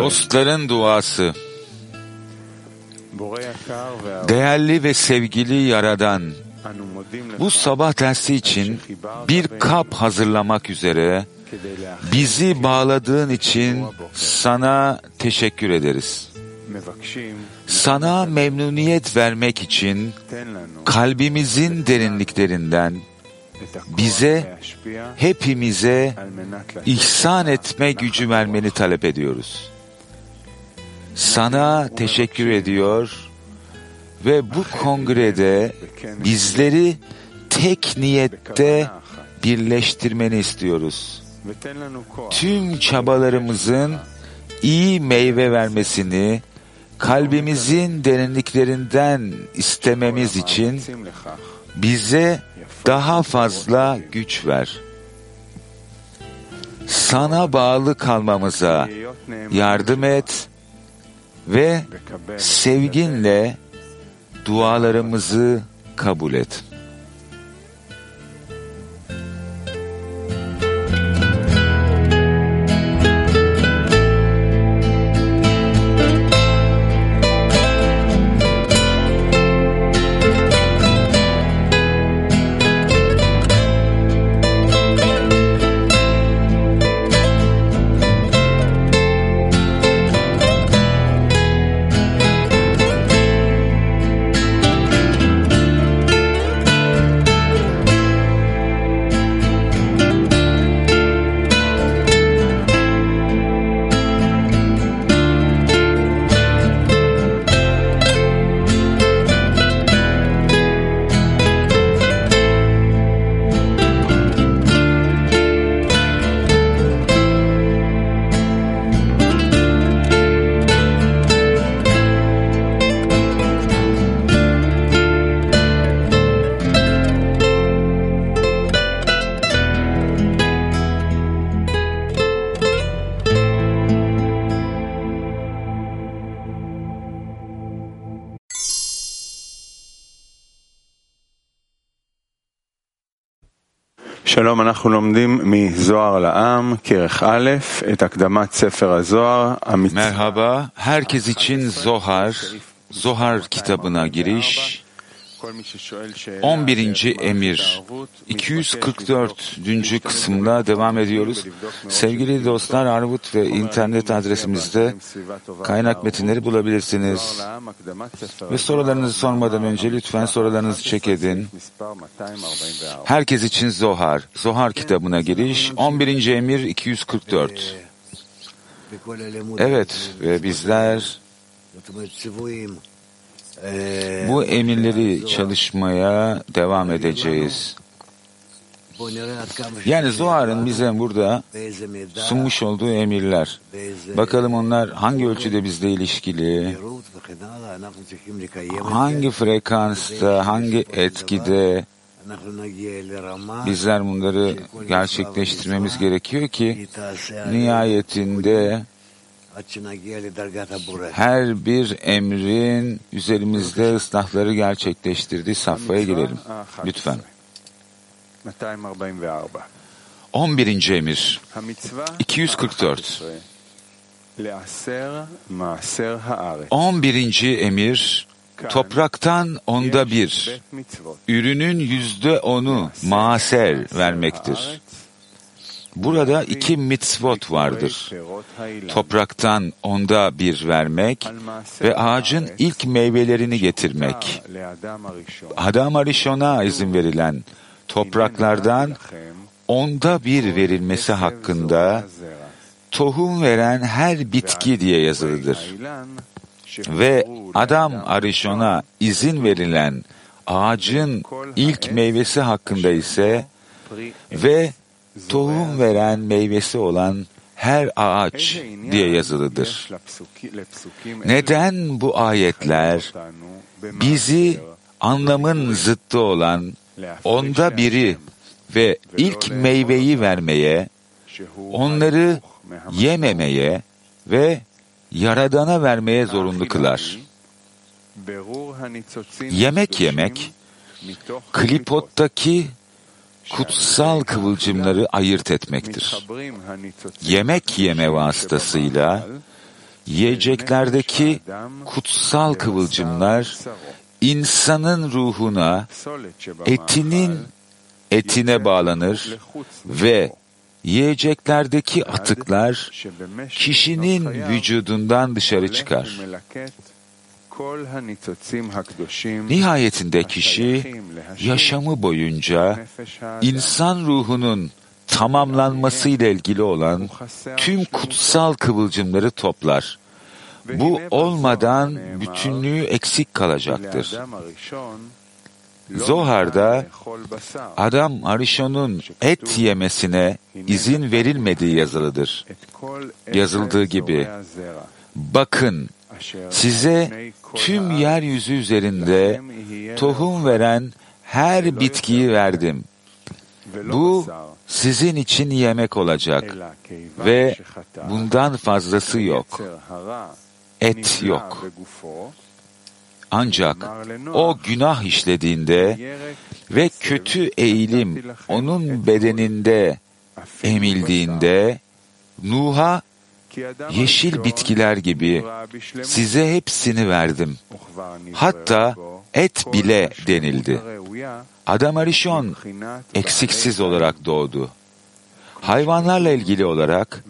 Dostların duası. Değerli ve sevgili Yaradan, bu sabah dersi için bir kap hazırlamak üzere bizi bağladığın için sana teşekkür ederiz. Sana memnuniyet vermek için kalbimizin derinliklerinden bize, hepimize ihsan etme gücü vermeni talep ediyoruz. Sana teşekkür ediyor ve bu kongrede bizleri tek niyette birleştirmeni istiyoruz. Tüm çabalarımızın iyi meyve vermesini kalbimizin derinliklerinden istememiz için bize daha fazla güç ver. Sana bağlı kalmamıza yardım et ve sevginle dualarımızı kabul et. שלום, אנחנו לומדים מזוהר לעם, כרך א', את הקדמת ספר הזוהר, המצווה. Merhaba, herkes için Zohar kitabına giriş, 11. emir, 244. kısımla devam ediyoruz. Sevgili dostlar, Arvut ve internet adresimizde kaynak metinleri bulabilirsiniz. Ve sorularınızı sormadan önce lütfen sorularınızı check edin. Herkes için Zohar kitabına giriş, 11. emir 244. Evet, ve bizler bu emirleri çalışmaya devam edeceğiz. Yani Zohar'ın bize burada sunmuş olduğu emirler. Bakalım onlar hangi ölçüde bizle ilişkili, hangi frekansta, hangi etkide bizler bunları gerçekleştirmemiz gerekiyor ki nihayetinde her bir emrin üzerimizde ıslahları gerçekleştirdiği safhaya girelim. Lütfen. 11. emir 244. 11. emir topraktan 1/10, ürünün 10%'u ma'aser vermektir. Burada 2 mitzvot vardır. Topraktan 1/10 vermek ve ağacın ilk meyvelerini getirmek. Adam HaRishon'a izin verilen topraklardan 1/10 verilmesi hakkında tohum veren her bitki diye yazılıdır. Ve Adam HaRishon'a izin verilen ağacın ilk meyvesi hakkında ise ve tohum veren meyvesi olan her ağaç diye yazılıdır. Neden bu ayetler bizi anlamın zıttı olan 1/10 ve ilk meyveyi vermeye, onları yememeye ve Yaradan'a vermeye zorunlu kılar? Yemek klipottaki kutsal kıvılcımları ayırt etmektir. Yemek yeme vasıtasıyla yiyeceklerdeki kutsal kıvılcımlar insanın ruhuna, etine bağlanır ve yiyeceklerdeki atıklar kişinin vücudundan dışarı çıkar. Nihayetinde kişi yaşamı boyunca insan ruhunun tamamlanmasıyla ilgili olan tüm kutsal kıvılcımları toplar. Bu olmadan bütünlüğü eksik kalacaktır. Zohar'da Adam HaRishon'un et yemesine izin verilmediği yazılıdır. Yazıldığı gibi, bakın size tüm yeryüzü üzerinde tohum veren her bitkiyi verdim. Bu sizin için yemek olacak ve bundan fazlası yok. Et yok. Ancak o günah işlediğinde ve kötü eğilim onun bedeninde emildiğinde Nuh'a yeşil bitkiler gibi size hepsini verdim. Hatta et bile denildi. Adam HaRishon eksiksiz olarak doğdu. Hayvanlarla ilgili olarak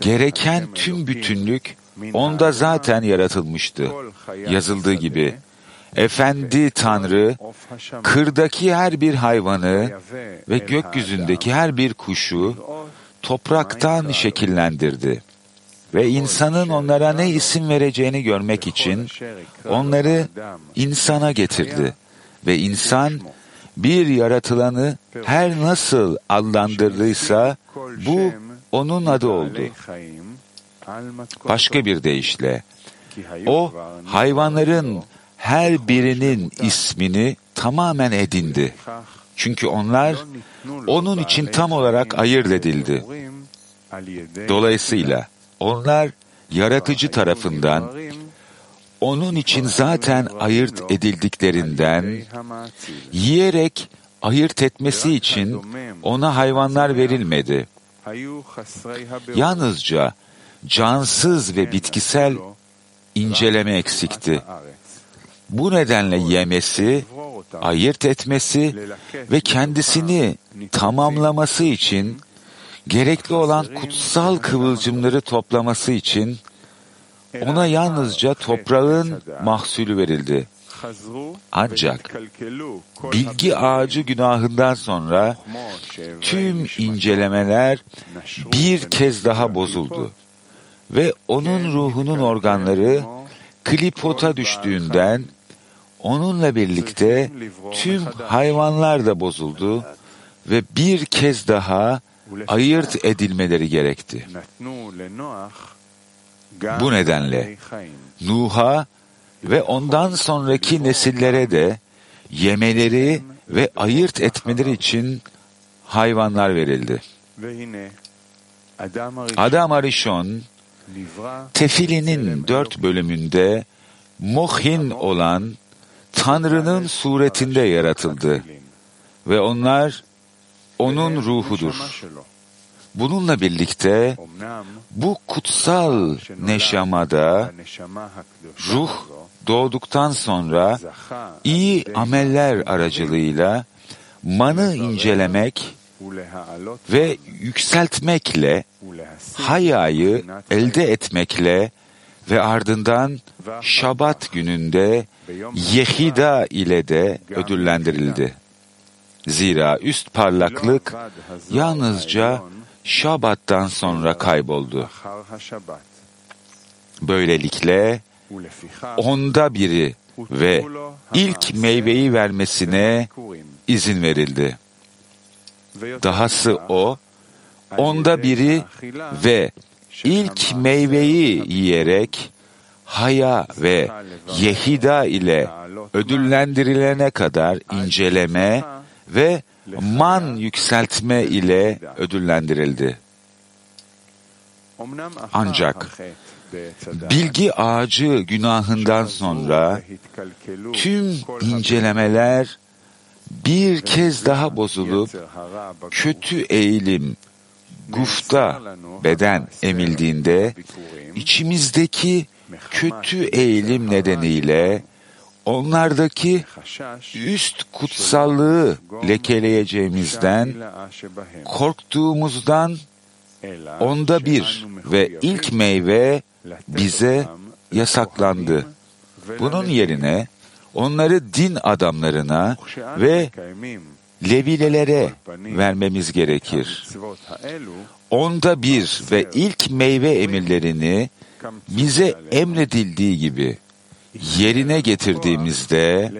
gereken tüm bütünlük onda zaten yaratılmıştı. Yazıldığı gibi, Efendi Tanrı, kırdaki her bir hayvanı ve gökyüzündeki her bir kuşu topraktan şekillendirdi. Ve insanın onlara ne isim vereceğini görmek için onları insana getirdi. Ve insan bir yaratılanı her nasıl adlandırdıysa bu onun adı oldu. Başka bir deyişle, o hayvanların her birinin ismini tamamen edindi. Çünkü onlar onun için tam olarak ayırt edildi. Dolayısıyla onlar yaratıcı tarafından, onun için zaten ayırt edildiklerinden, yiyerek ayırt etmesi için ona hayvanlar verilmedi. Yalnızca cansız ve bitkisel inceleme eksikti. Bu nedenle yemesi, ayırt etmesi ve kendisini tamamlaması için gerekli olan kutsal kıvılcımları toplaması için ona yalnızca toprağın mahsulü verildi. Ancak bilgi ağacı günahından sonra tüm incelemeler bir kez daha bozuldu. Ve onun ruhunun organları klipota düştüğünden onunla birlikte tüm hayvanlar da bozuldu ve bir kez daha ayırt edilmeleri gerekti. Bu nedenle Nuh'a ve ondan sonraki nesillere de yemeleri ve ayırt etmeleri için hayvanlar verildi. Adam HaRishon, Tefillinin 4 bölümünde Mohin olan Tanrı'nın suretinde yaratıldı ve onlar onun ruhudur. Bununla birlikte bu kutsal neşamada ruh doğduktan sonra iyi ameller aracılığıyla manı incelemek ve yükseltmekle, hayayı elde etmekle ve ardından Şabat gününde Yehida ile de ödüllendirildi. Zira üst parlaklık yalnızca Şabat'tan sonra kayboldu. Böylelikle onda biri ve ilk meyveyi vermesine izin verildi. Dahası o, onda biri ve ilk meyveyi yiyerek Haya ve Yehida ile ödüllendirilene kadar inceleme ve man yükseltme ile ödüllendirildi. Ancak bilgi ağacı günahından sonra tüm incelemeler bir kez daha bozulup kötü eğilim gufta, beden emildiğinde içimizdeki kötü eğilim nedeniyle onlardaki üst kutsallığı lekeleyeceğimizden, korktuğumuzdan onda bir ve ilk meyve bize yasaklandı. Bunun yerine onları din adamlarına ve Levilelere vermemiz gerekir. Onda bir ve ilk meyve emirlerini bize emredildiği gibi yerine getirdiğimizde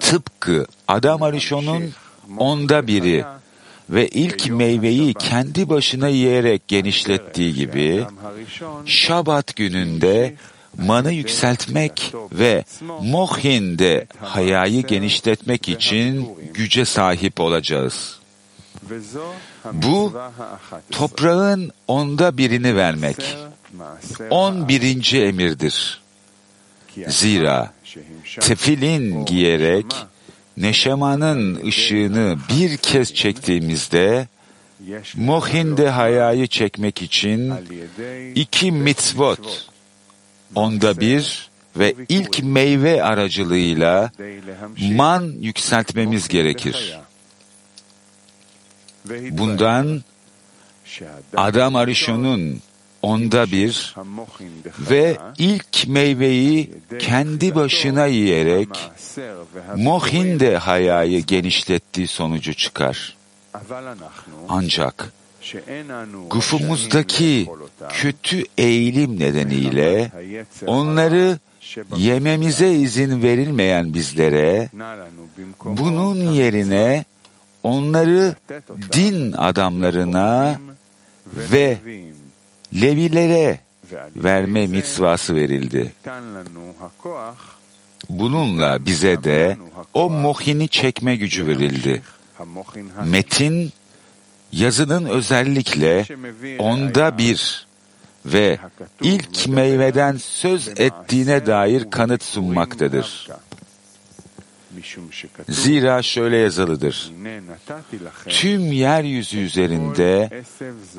tıpkı Adam HaRishon'un onda biri ve ilk meyveyi kendi başına yiyerek genişlettiği gibi Şabat gününde manı yükseltmek ve Mohin'de hayayı genişletmek için güce sahip olacağız. Bu, toprağın onda birini vermek, 11. emirdir. Zira tefillin giyerek neşemanın ışığını bir kez çektiğimizde, Mohin'de hayayı çekmek için 2 mitzvot, onda bir ve ilk meyve aracılığıyla man yükseltmemiz gerekir. Bundan Adam HaRishon'un onda bir ve ilk meyveyi kendi başına yiyerek Mohin de hayayı genişlettiği sonucu çıkar. Ancak gufumuzdaki kötü eğilim nedeniyle onları yememize izin verilmeyen bizlere, bunun yerine onları din adamlarına ve Levilere verme mitzvası verildi. Bununla bize de o Mohin'i çekme gücü verildi. Metin, yazının özellikle onda bir ve ilk meyveden söz ettiğine dair kanıt sunmaktadır. Zira şöyle yazılıdır: tüm yeryüzü üzerinde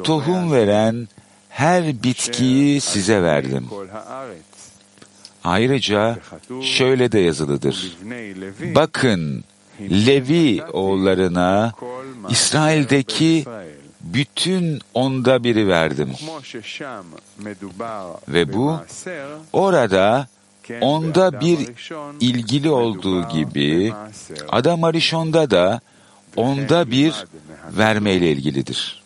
tohum veren her bitkiyi size verdim. Ayrıca şöyle de yazılıdır: bakın, Levi oğullarına İsrail'deki bütün onda biri verdim. Ve bu, orada onda bir ilgili olduğu gibi Adam HaRishon'da da onda bir vermeyle ilgilidir.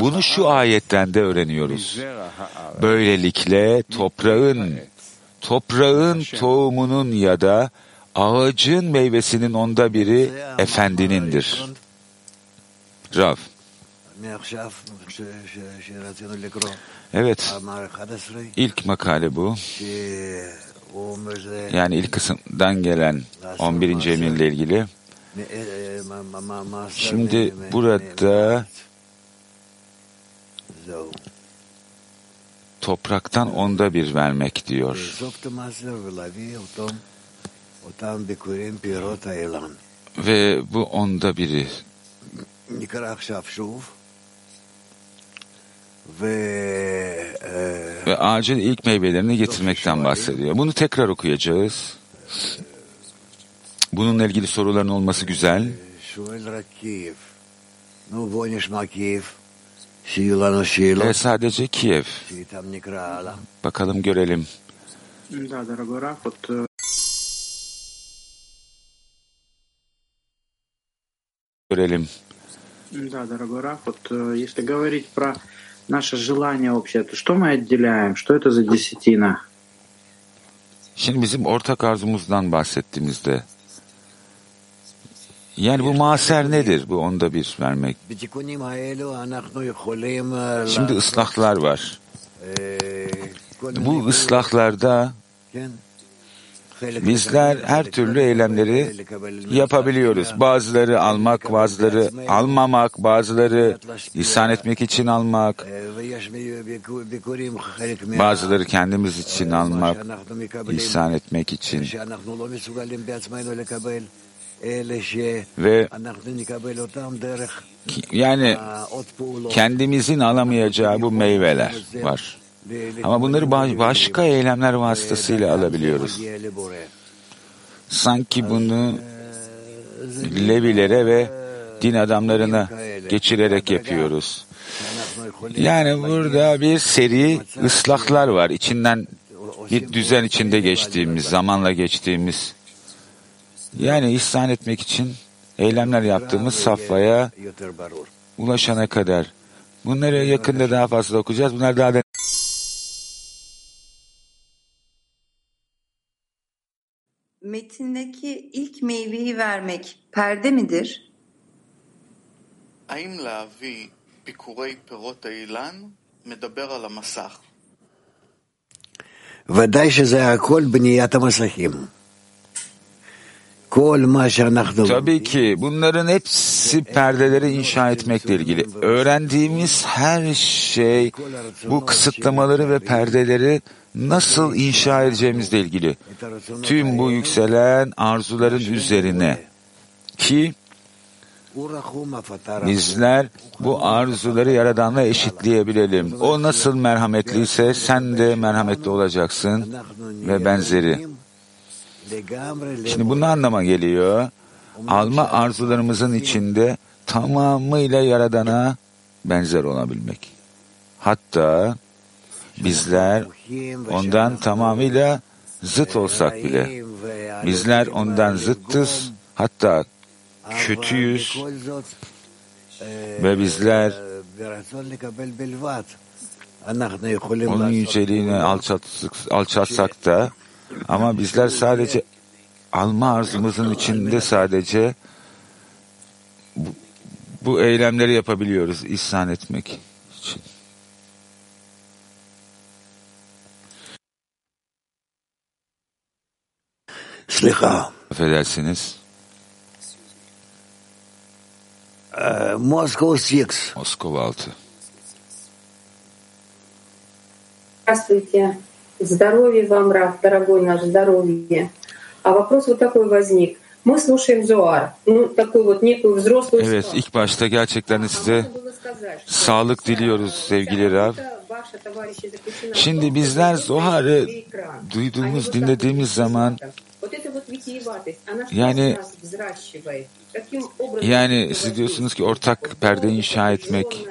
Bunu şu ayetten de öğreniyoruz. Böylelikle toprağın tohumunun ya da ağacın meyvesinin onda biri efendinindir. Rav. Evet. İlk makale bu. Yani ilk kısımdan gelen 11. emirle ilgili. Şimdi burada topraktan onda bir vermek diyor. Ve bu onda biri. Ve ağacın ilk meyvelerini getirmekten bahsediyor. Bunu tekrar okuyacağız. Bununla ilgili soruların olması güzel. Ve sadece Kiev. Bakalım görelim. Görelim. Да, дорогой Раф, вот если говорить про наше желание общее, то что мы отделяем? Что это за десятина? Şimdi bizim ortak arzumuzdan bahsettiğimizde, yani bu ma'aser nedir? Bu onda bir vermek. Şimdi ıslahlar var. Bu ıslahlarda bizler her türlü eylemleri yapabiliyoruz. Bazıları almak, bazıları almamak, bazıları ihsan etmek için almak, bazıları kendimiz için almak, ihsan etmek için. Ve yani kendimizin alamayacağı bu meyveler var. Ama bunları başka eylemler vasıtasıyla alabiliyoruz. Sanki bunu Levilere ve din adamlarına geçirerek yapıyoruz. Yani burada bir seri ıslahlar var. İçinden bir düzen içinde geçtiğimiz, zamanla geçtiğimiz. Yani ihsan etmek için eylemler yaptığımız safhaya ulaşana kadar. Bunları yakında daha fazla okuyacağız. Bunlar daha da metindeki ilk meyveyi vermek perde midir? Aim la'avi bikurei perot ha'ilan medaber al ha'masach. Vaday sheze hakol bniyat ha'masachim. Tabii ki bunların hepsi perdeleri inşa etmekle ilgili. Öğrendiğimiz her şey bu kısıtlamaları ve perdeleri nasıl inşa edeceğimizle ilgili. Tüm bu yükselen arzuların üzerine ki bizler bu arzuları Yaradan'la eşitleyebilelim. O nasıl merhametliyse sen de merhametli olacaksın ve benzeri. Şimdi bunu anlama geliyor. Alma arzularımızın içinde tamamıyla Yaradan'a benzer olabilmek. Hatta bizler ondan tamamıyla zıt olsak bile. Bizler ondan zıttız, hatta kötüyüz ve bizler onun yüceliğini alçatsak da ama bizler sadece alma arzumuzun içinde sadece bu eylemleri yapabiliyoruz ihsan etmek için. Affedersiniz. Moskova 6. Здравствуйте. Здоровья вам, Раф, дорогой наш, здоровья. А вопрос вот такой возник. Мы слушаем Zohar. Ну, такую вот некую взрослую... Evet, ilk başta gerçekten size sağlık diliyoruz sevgili Raf. Şimdi bizler Zohar'ı duyduğumuz, dinlediğimiz zaman yani siz diyorsunuz ki ortak perde inşa etmek.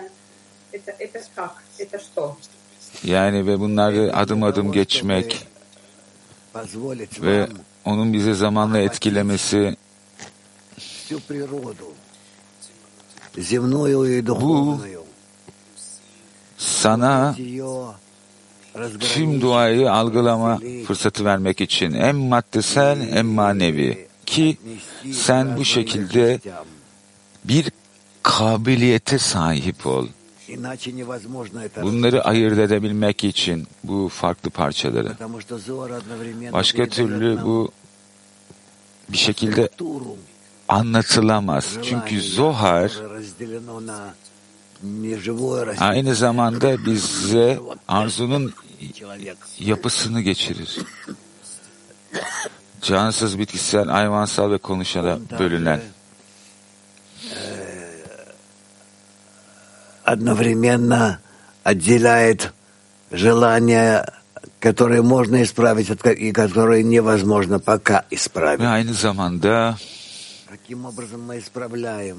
Yani ve bunları adım adım geçmek ve onun bizi zamanla etkilemesi, bu sana tüm duayı algılama fırsatı vermek için hem maddesel hem manevi ki sen bu şekilde bir kabiliyete sahip ol. Bunları ayırt edebilmek için bu farklı parçaları. Başka türlü bu bir şekilde anlatılamaz. Çünkü Zohar aynı zamanda bize arzunun yapısını geçirir. Cansız, bitkisel, hayvansal ve konuşana bölünen. Одновременно отделяет желания, которые можно исправить и которые невозможно пока исправить. Aynı zamanda каким образом мы исправляем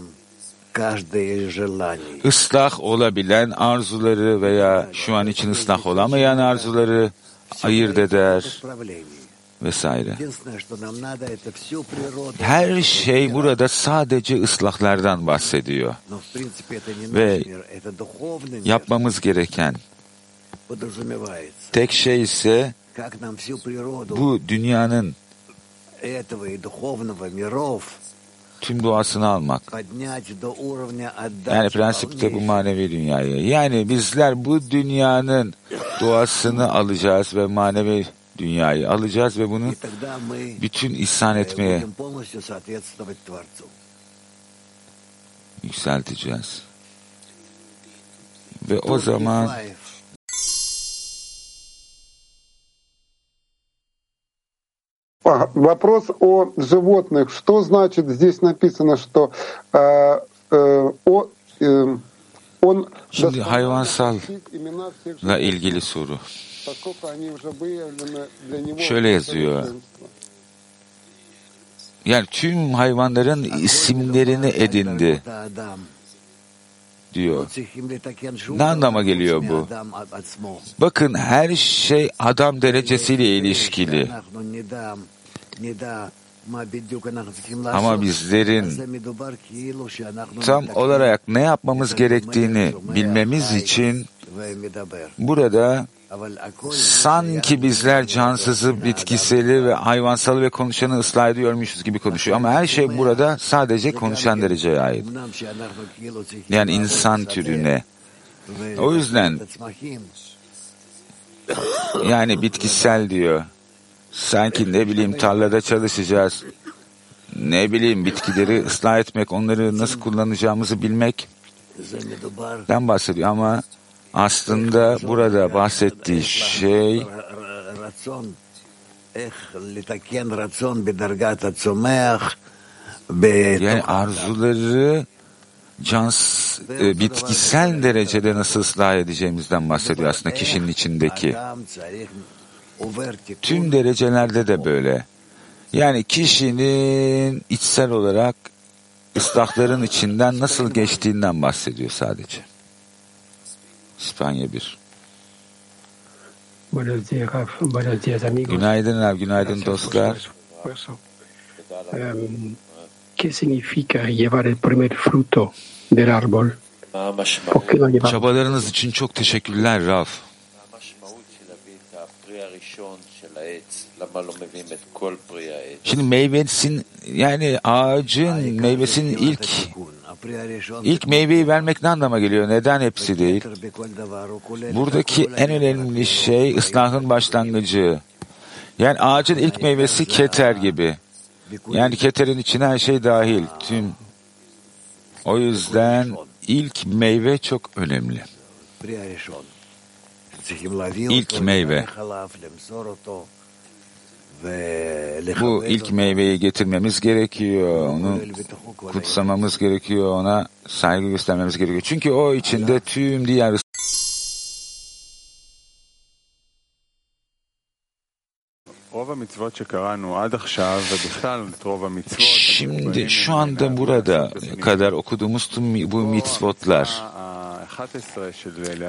каждое желание? Islah olabilen arzuları veya şu an için ıslah olamayan arzuları ayırt eder vesaire. Her şey burada sadece ıslahlardan bahsediyor. Ve yapmamız gereken tek şey ise bu dünyanın tüm doğasını almak. Yani prensipte bu manevi dünyayı. Yani bizler bu dünyanın doğasını alacağız ve manevi dünyayı alacağız ve bunu bütün ihsan etmeye yükselteceğiz. Ve o zaman Вопрос о животных. Что значит, здесь написано, что он... Şimdi hayvansal'la ilgili soru. Şöyle yazıyor. Yani tüm hayvanların isimlerini edindi diyor. Ne anlama geliyor bu? Bakın her şey adam derecesiyle ilişkili. Ama bizlerin tam olarak ne yapmamız gerektiğini bilmemiz için burada sanki bizler cansızı, bitkiseli ve hayvansalı ve konuşanı ıslah ediyormuşuz gibi konuşuyor. Ama her şey burada sadece konuşan dereceye ait. Yani insan türüne. O yüzden yani bitkisel diyor. Sanki ne bileyim tarlada çalışacağız. Ne bileyim bitkileri ıslah etmek, onları nasıl kullanacağımızı bilmekten bahsediyor. Ama aslında burada bahsettiği şey yani arzuları bitkisel derecede nasıl ıslah edeceğimizden bahsediyor aslında kişinin içindeki. Tüm derecelerde de böyle. Yani kişinin içsel olarak ıslahların içinden nasıl geçtiğinden bahsediyor sadece. İspanya 1. Günaydın abi, günaydın dostlar. ¿Qué significa llevar el primer fruto del árbol? Çabalarınız için çok teşekkürler Raf. Şimdi meyvesin yani ağacın meyvesinin ilk meyveyi vermek ne anlama geliyor? Neden hepsi değil? Buradaki en önemli şey ıslahın başlangıcı. Yani ağacın ilk meyvesi keter gibi. Yani keterin içine her şey dahil. Tüm. O yüzden ilk meyve çok önemli. İlk meyve. Bu ilk meyveyi getirmemiz gerekiyor, onu kutsamamız gerekiyor, ona saygı göstermemiz gerekiyor. Çünkü o içinde tüm diğer şimdi şu anda burada kadar okuduğumuz tüm bu mitzvotlar.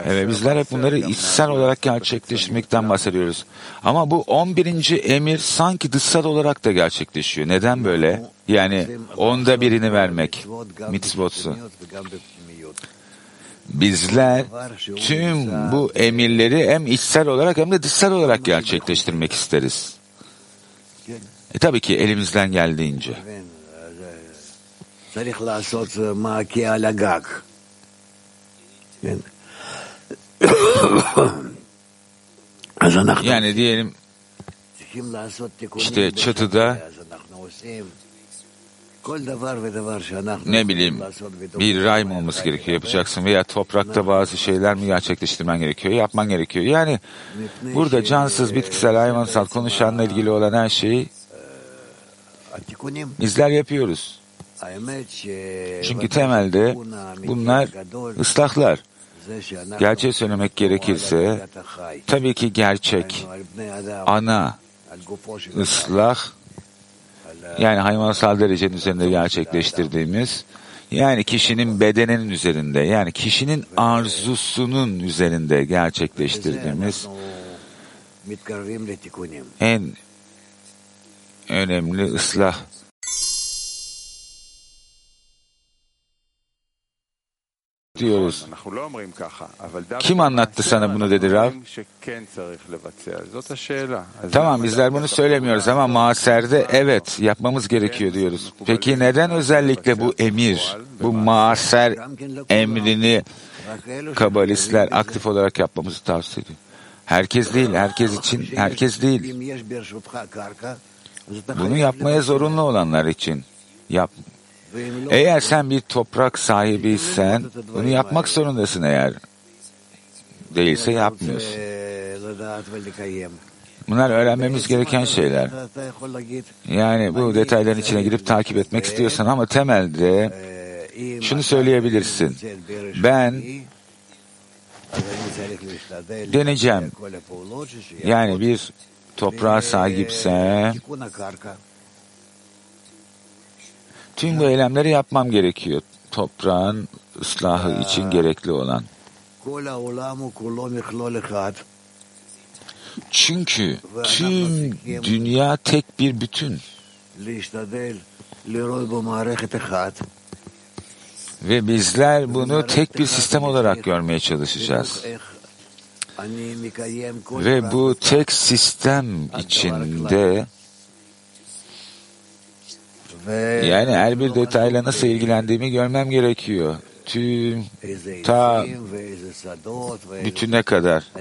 Evet, bizler hep bunları içsel olarak gerçekleştirmekten bahsediyoruz. Ama bu 11. emir sanki dışsal olarak da gerçekleşiyor. Neden böyle? Yani onda birini vermek mitzvotsu. Bizler tüm bu emirleri hem içsel olarak hem de dışsal olarak gerçekleştirmek isteriz. Tabii ki elimizden geldiğince. Yani diyelim işte çatıda ne bileyim bir rahim olması gerekiyor yapacaksın veya toprakta bazı şeyler mi gerçekleştirmen gerekiyor, yapman gerekiyor. Yani burada cansız, bitkisel, hayvansal, konuşanla ilgili olan her şeyi bizler yapıyoruz. Çünkü temelde bunlar ıslahlar. Gerçeği söylemek gerekirse tabii ki gerçek ana ıslah yani hayvansal derecenin üzerinde gerçekleştirdiğimiz yani kişinin bedeninin üzerinde yani kişinin arzusunun üzerinde gerçekleştirdiğimiz en önemli ıslah. Diyoruz. Kim anlattı sana bunu dedi Rab? Tamam bizler bunu söylemiyoruz ama ma'aserde evet yapmamız gerekiyor diyoruz. Peki neden özellikle bu emir, bu ma'aser emrini kabalistler aktif olarak yapmamızı tavsiye ediyor? Herkes değil, herkes için, herkes değil. Bunu yapmaya zorunlu olanlar için yap. Eğer sen bir toprak sahibiysen, bunu yapmak zorundasın eğer. Değilse yapmıyorsun. Bunlar öğrenmemiz gereken şeyler. Yani bu detayların içine girip takip etmek istiyorsan ama temelde şunu söyleyebilirsin. Ben deneyeceğim. Yani bir toprağa sahipse tüm bu eylemleri yapmam gerekiyor. Toprağın ıslahı için gerekli olan. Çünkü tüm dünya tek bir bütün. Ve bizler bunu tek bir sistem olarak görmeye çalışacağız. Ve bu tek sistem içinde yani her bir detayla nasıl ilgilendiğimi görmem gerekiyor. Tüm ta bütüne kadar.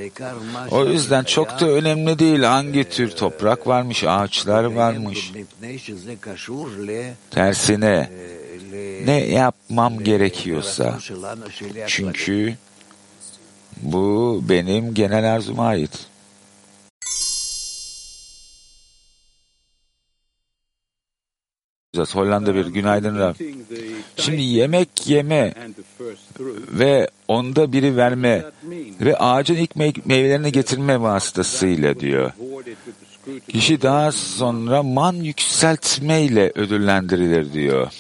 O yüzden çok da önemli değil hangi tür toprak varmış, ağaçlar varmış. Tersine ne yapmam gerekiyorsa. Çünkü bu benim genel arzuma ait. Hollanda bir günaydın Rab. Şimdi yemek yeme ve onda biri verme ve ağacın ilk meyvelerini getirme vasıtasıyla diyor. Kişi daha sonra man yükseltmeyle ödüllendirilir diyor.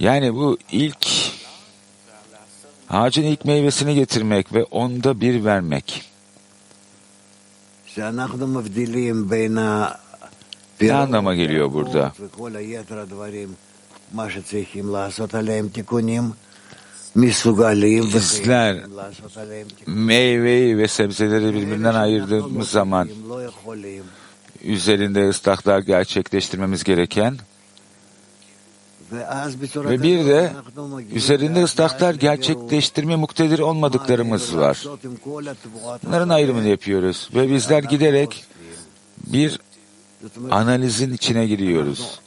Yani bu ağacın ilk meyvesini getirmek ve onda bir vermek. Ne anlama geliyor burada? Bizler meyveyi ve sebzeleri birbirinden ayırdığımız zaman üzerinde ıslahlar gerçekleştirmemiz gereken ve bir de üzerinde ıslahlar gerçekleştirme muktedir olmadıklarımız var. Bunların ayrımını yapıyoruz ve bizler giderek bir analizin içine giriyoruz.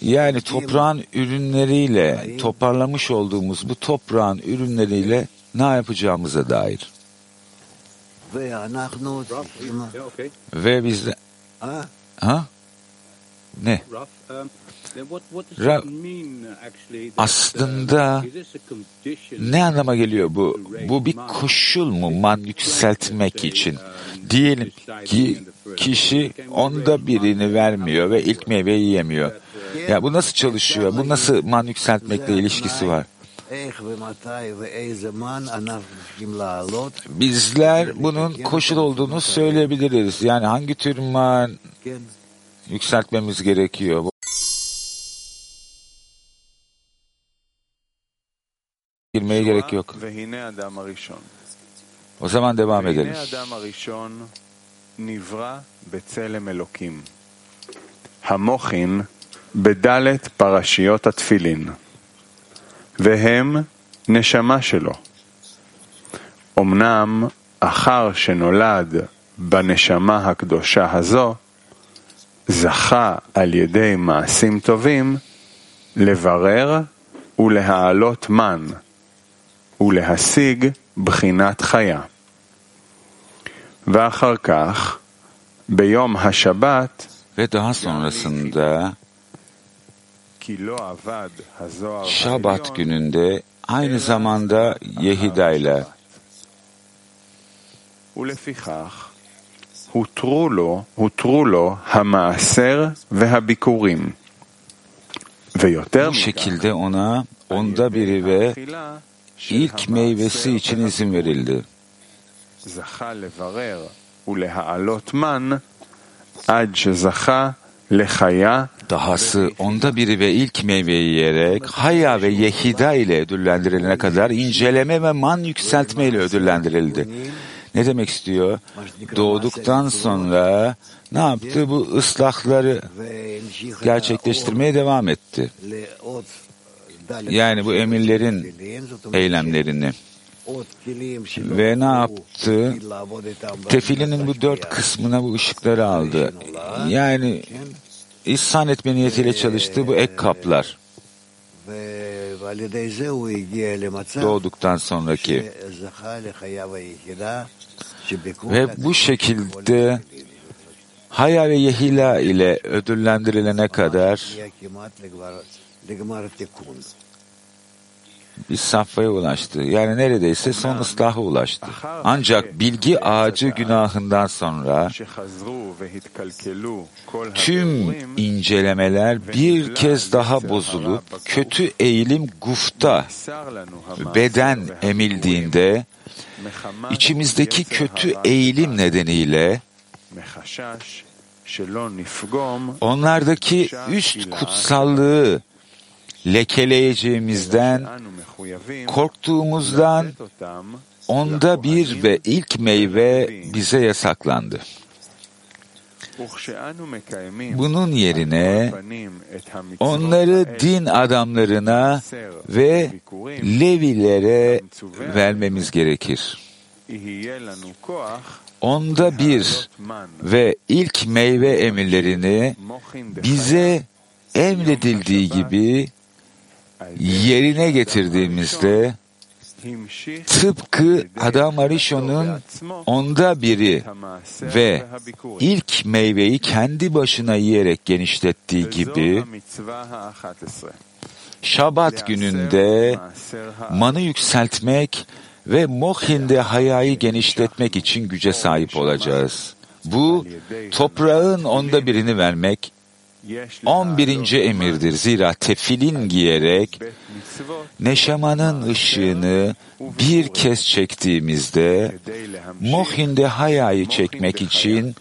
Yani toprağın ürünleriyle toparlamış olduğumuz bu toprağın ürünleriyle ne yapacağımıza dair. Ve bizler... Ha? Ne? Aslında ne anlama geliyor bu? Bu bir koşul mu man yükseltmek için? Diyelim ki kişi onda birini vermiyor ve ilk meyveyi yiyemiyor. Ya bu nasıl çalışıyor? Bu nasıl man yükseltmekle ilişkisi var? Bizler bunun koşul olduğunu söyleyebiliriz. Yani hangi tür man yükseltmemiz gerekiyor? Girmeye gerek yok. O zaman devam edelim. Mohin bedalet parashiyot tefillin ve hem neshama shelo. Omnam achar shenolad beneshama hakdosha hazo זכה על ידי מעשים טובים לברר ולהעלות מן ולהשיג בחינת חיה. ואחר כך, ביום השבת, כי לא עבד הזוהר שבת gününde aynı zamanda Yehida ile ולפיכך הותרו לו המעשר והביקורים. ויותר şekilde ona onda biri ve ilk meyvesi için izin verildi. זכה לברר ולהעלות מן עד שזכה לחיה. Dahası onda biri ve ilk meyveyi yiyerek Haya ve Yehida ile ödüllendirilene kadar inceleme ve man yükseltme ile ödüllendirildi. Ne demek istiyor? Doğduktan sonra ne yaptı? Bu ıslahları gerçekleştirmeye devam etti. Yani bu emirlerin eylemlerini. Ve ne yaptı? Tefilinin bu 4 kısmına bu ışıkları aldı. Yani ihsan etme niyetiyle çalıştığı bu ek kaplar. doğduktan sonraki ve bu şekilde Haya ve Yehida ile ödüllendirilene kadar bir safhaya ulaştı. Yani neredeyse son ıslaha ulaştı. Ancak bilgi ağacı günahından sonra tüm incelemeler bir kez daha bozulup kötü eğilim gufta, beden emildiğinde içimizdeki kötü eğilim nedeniyle onlardaki üst kutsallığı lekeleyeceğimizden, korktuğumuzdan onda bir ve ilk meyve bize yasaklandı. Bunun yerine onları din adamlarına ve Levilere vermemiz gerekir. Onda bir ve ilk meyve emirlerini bize emredildiği gibi yerine getirdiğimizde tıpkı Adam HaRishon'un onda biri ve ilk meyveyi kendi başına yiyerek genişlettiği gibi Şabat gününde manı yükseltmek ve Mohin'de hayayı genişletmek için güce sahip olacağız. Bu toprağın onda birini vermek 11. emirdir. Zira tefillin giyerek neshamanın ışığını bir kez çektiğimizde Mohin'de hayayı çekmek için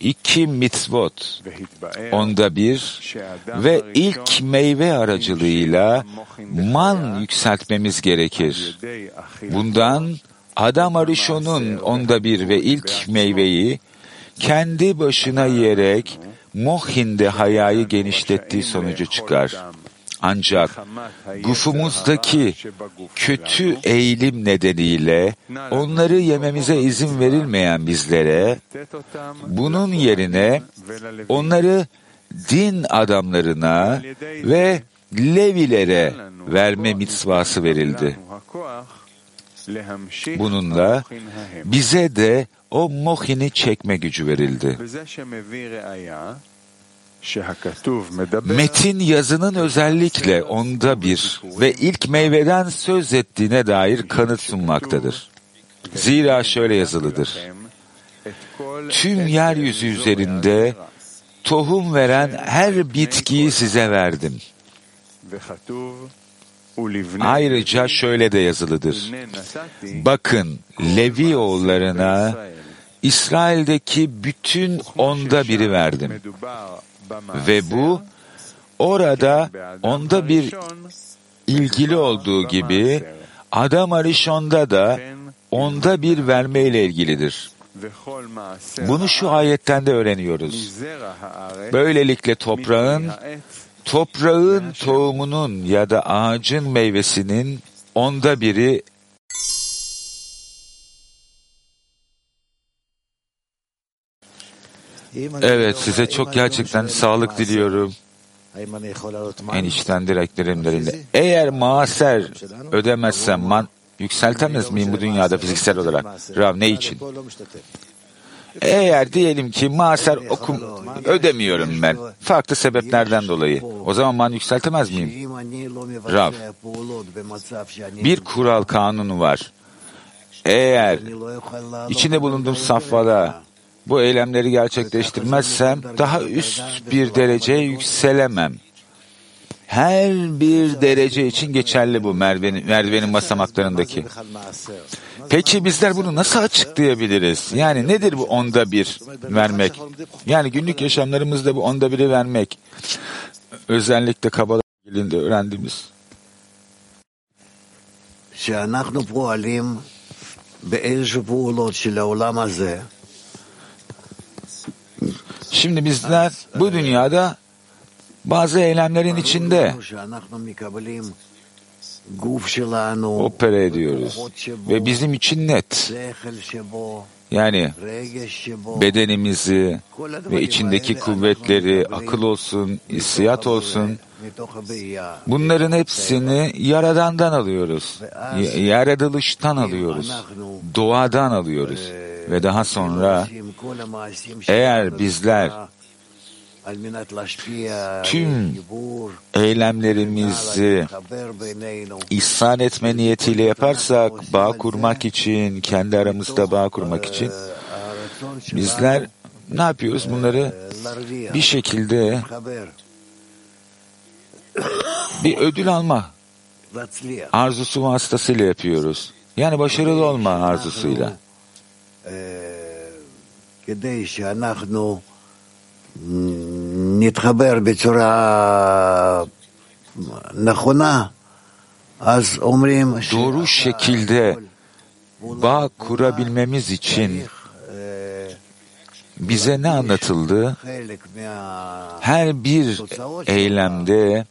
2 mitzvot, onda bir ve ilk meyve aracılığıyla man yükseltmemiz gerekir. Bundan Adam HaRishon'un onda bir ve ilk meyveyi kendi başına yiyerek Mohin'de hayayı genişlettiği sonucu çıkar. Ancak gufumuzdaki kötü eğilim nedeniyle onları yememize izin verilmeyen bizlere, bunun yerine onları din adamlarına ve Levilere verme mitzvası verildi. Bununla bize de o Mohin'i çekme gücü verildi. Metin yazının özellikle onda bir ve ilk meyveden söz ettiğine dair kanıt sunmaktadır. Zira şöyle yazılıdır: tüm yeryüzü üzerinde tohum veren her bitkiyi size verdim. Ayrıca şöyle de yazılıdır: bakın Levi oğullarına İsrail'deki bütün onda biri verdim. Ve bu orada onda bir ilgili olduğu gibi Adam HaRishon'da da onda bir vermeyle ilgilidir. Bunu şu ayetten de öğreniyoruz. Böylelikle toprağın tohumunun ya da ağacın meyvesinin onda biri Evet, size çok gerçekten sağlık diliyorum. En içten dileklerimle. Eğer ma'aser ödemezsem yükseltemez miyim bu dünyada fiziksel olarak? Rav ne için? Eğer diyelim ki ma'aser ödemiyorum ben. Farklı sebeplerden dolayı. O zaman man yükseltemez miyim? Rav, bir kural kanunu var. Eğer içinde bulunduğum safhada bu eylemleri gerçekleştirmezsem daha üst bir dereceye yükselemem. Her bir derece için geçerli bu merdivenin basamaklarındaki. Peki bizler bunu nasıl açıklayabiliriz? Yani nedir bu onda bir vermek? Yani günlük yaşamlarımızda bu onda biri vermek. Özellikle Kabbalah dilinde öğrendiğimiz. Şe'anachnu po'alim be'ezhu po'ulot shel ha'olam hazeh. Şimdi bizler bu dünyada bazı eylemlerin içinde opera ediyoruz ve bizim için net Yani bedenimizi ve içindeki kuvvetleri, akıl olsun, hissiyat olsun, bunların hepsini Yaradan'dan alıyoruz. Yaratılıştan alıyoruz. Doğadan alıyoruz. Ve daha sonra eğer bizler tüm eylemlerimizi ihsan etme niyetiyle yaparsak, bağ kurmak için, kendi aramızda bağ kurmak için, bizler ne yapıyoruz? Bunları bir şekilde bir ödül alma arzusu vasıtasıyla yapıyoruz. Yani başarılı olma arzusuyla. נתחבר בצורה נכונה, אז אומרים doğru şekilde bağ kurabilmemiz için bize ne anlatıldı? Her bir eylemde,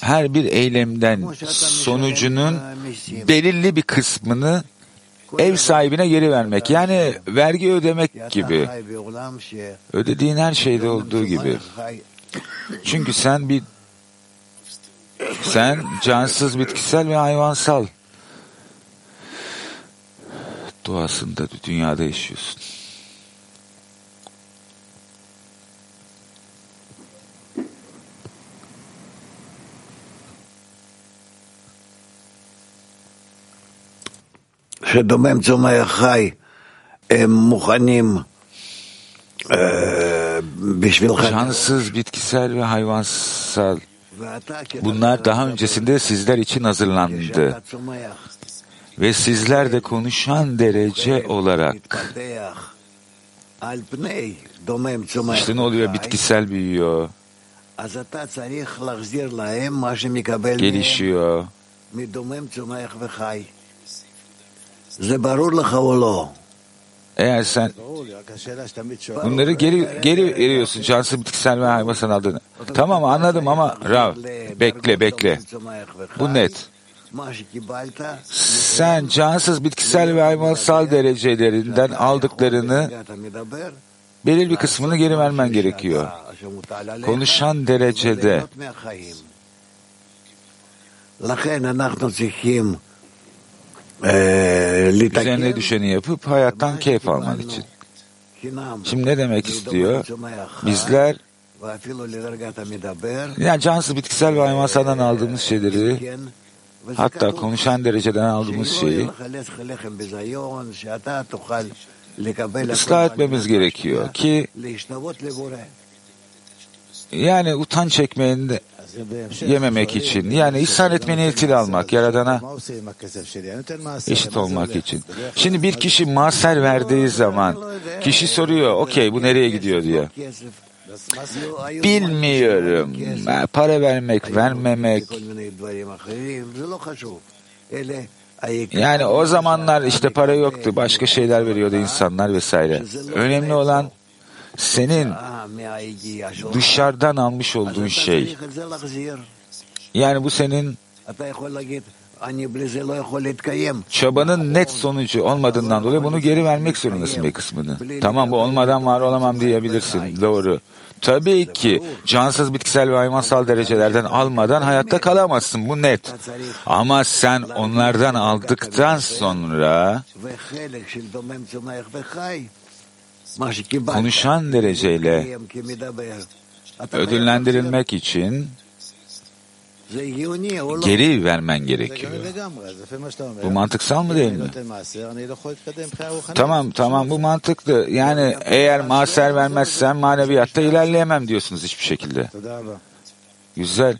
her bir eylemden sonucunun belirli bir kısmını ev sahibine geri vermek. Yani vergi ödemek gibi. Ödediğin her şeyde olduğu gibi. Çünkü sen cansız, bitkisel ve hayvansal doğasında dünyada yaşıyorsun. שדומם צומח חי, הם מוכנים בשבילך. Cansız, bitkisel ve hayvansal. Bunlar daha öncesinde sizler için hazırlandı. Ve sizler de konuşan derece olarak. İşte ne oluyor? Bitkisel büyüyor. Gelişiyor. Eğer sen bunları geri veriyorsun, cansız, bitkisel ve hayvansal adını. Tamam, anladım ama Rav, bekle. Bu net. Sen cansız, bitkisel ve hayvansal derecelerinden aldıklarını belirli bir kısmını geri vermen gerekiyor. Konuşan derecede. Üzerine düşeni yapıp hayattan keyif alman için. Şimdi ne demek istiyor? Bizler yani cansız, bitkisel ve hayvansaldan aldığımız şeyleri, hatta konuşan dereceden aldığımız şeyi ıslah etmemiz gerekiyor ki yani utan çekmeyin de yememek için. Yani ihsan etme niyetiyle almak, Yaradan'a eşit olmak için. Şimdi bir kişi ma'aser verdiği zaman kişi soruyor, okey bu nereye gidiyor diyor. Bilmiyorum. Para vermek, vermemek. Yani o zamanlar işte para yoktu. Başka şeyler veriyordu insanlar vesaire. Önemli olan senin dışarıdan almış olduğun şey. Yani bu senin çabanın net sonucu olmadığından dolayı bunu geri vermek zorundasın bir kısmını. Tamam, bu olmadan var olamam diyebilirsin. Doğru. Tabii ki cansız, bitkisel ve hayvansal derecelerden almadan hayatta kalamazsın. Bu net. Ama sen onlardan aldıktan sonra konuşan dereceyle ödüllendirilmek için geri vermen gerekiyor. Bu mantıksal mı değil mi? Tamam, bu mantıklı. Yani eğer ma'aser vermezsen maneviyatta ilerleyemem diyorsunuz hiçbir şekilde. Güzel.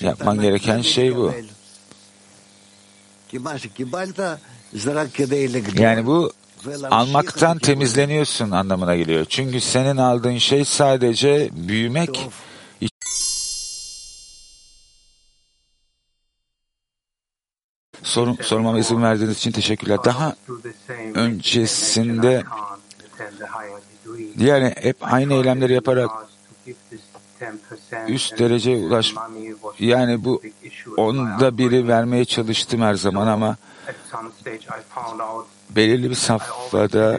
Yapman gereken şey bu. Yani bu almaktan temizleniyorsun anlamına geliyor. Çünkü senin aldığın şey sadece büyümek. Sormama izin verdiğiniz için teşekkürler. Daha öncesinde yani hep aynı eylemleri yaparak üst dereceye ulaşmak, yani bu onda biri vermeye çalıştım her zaman ama belirli bir safhada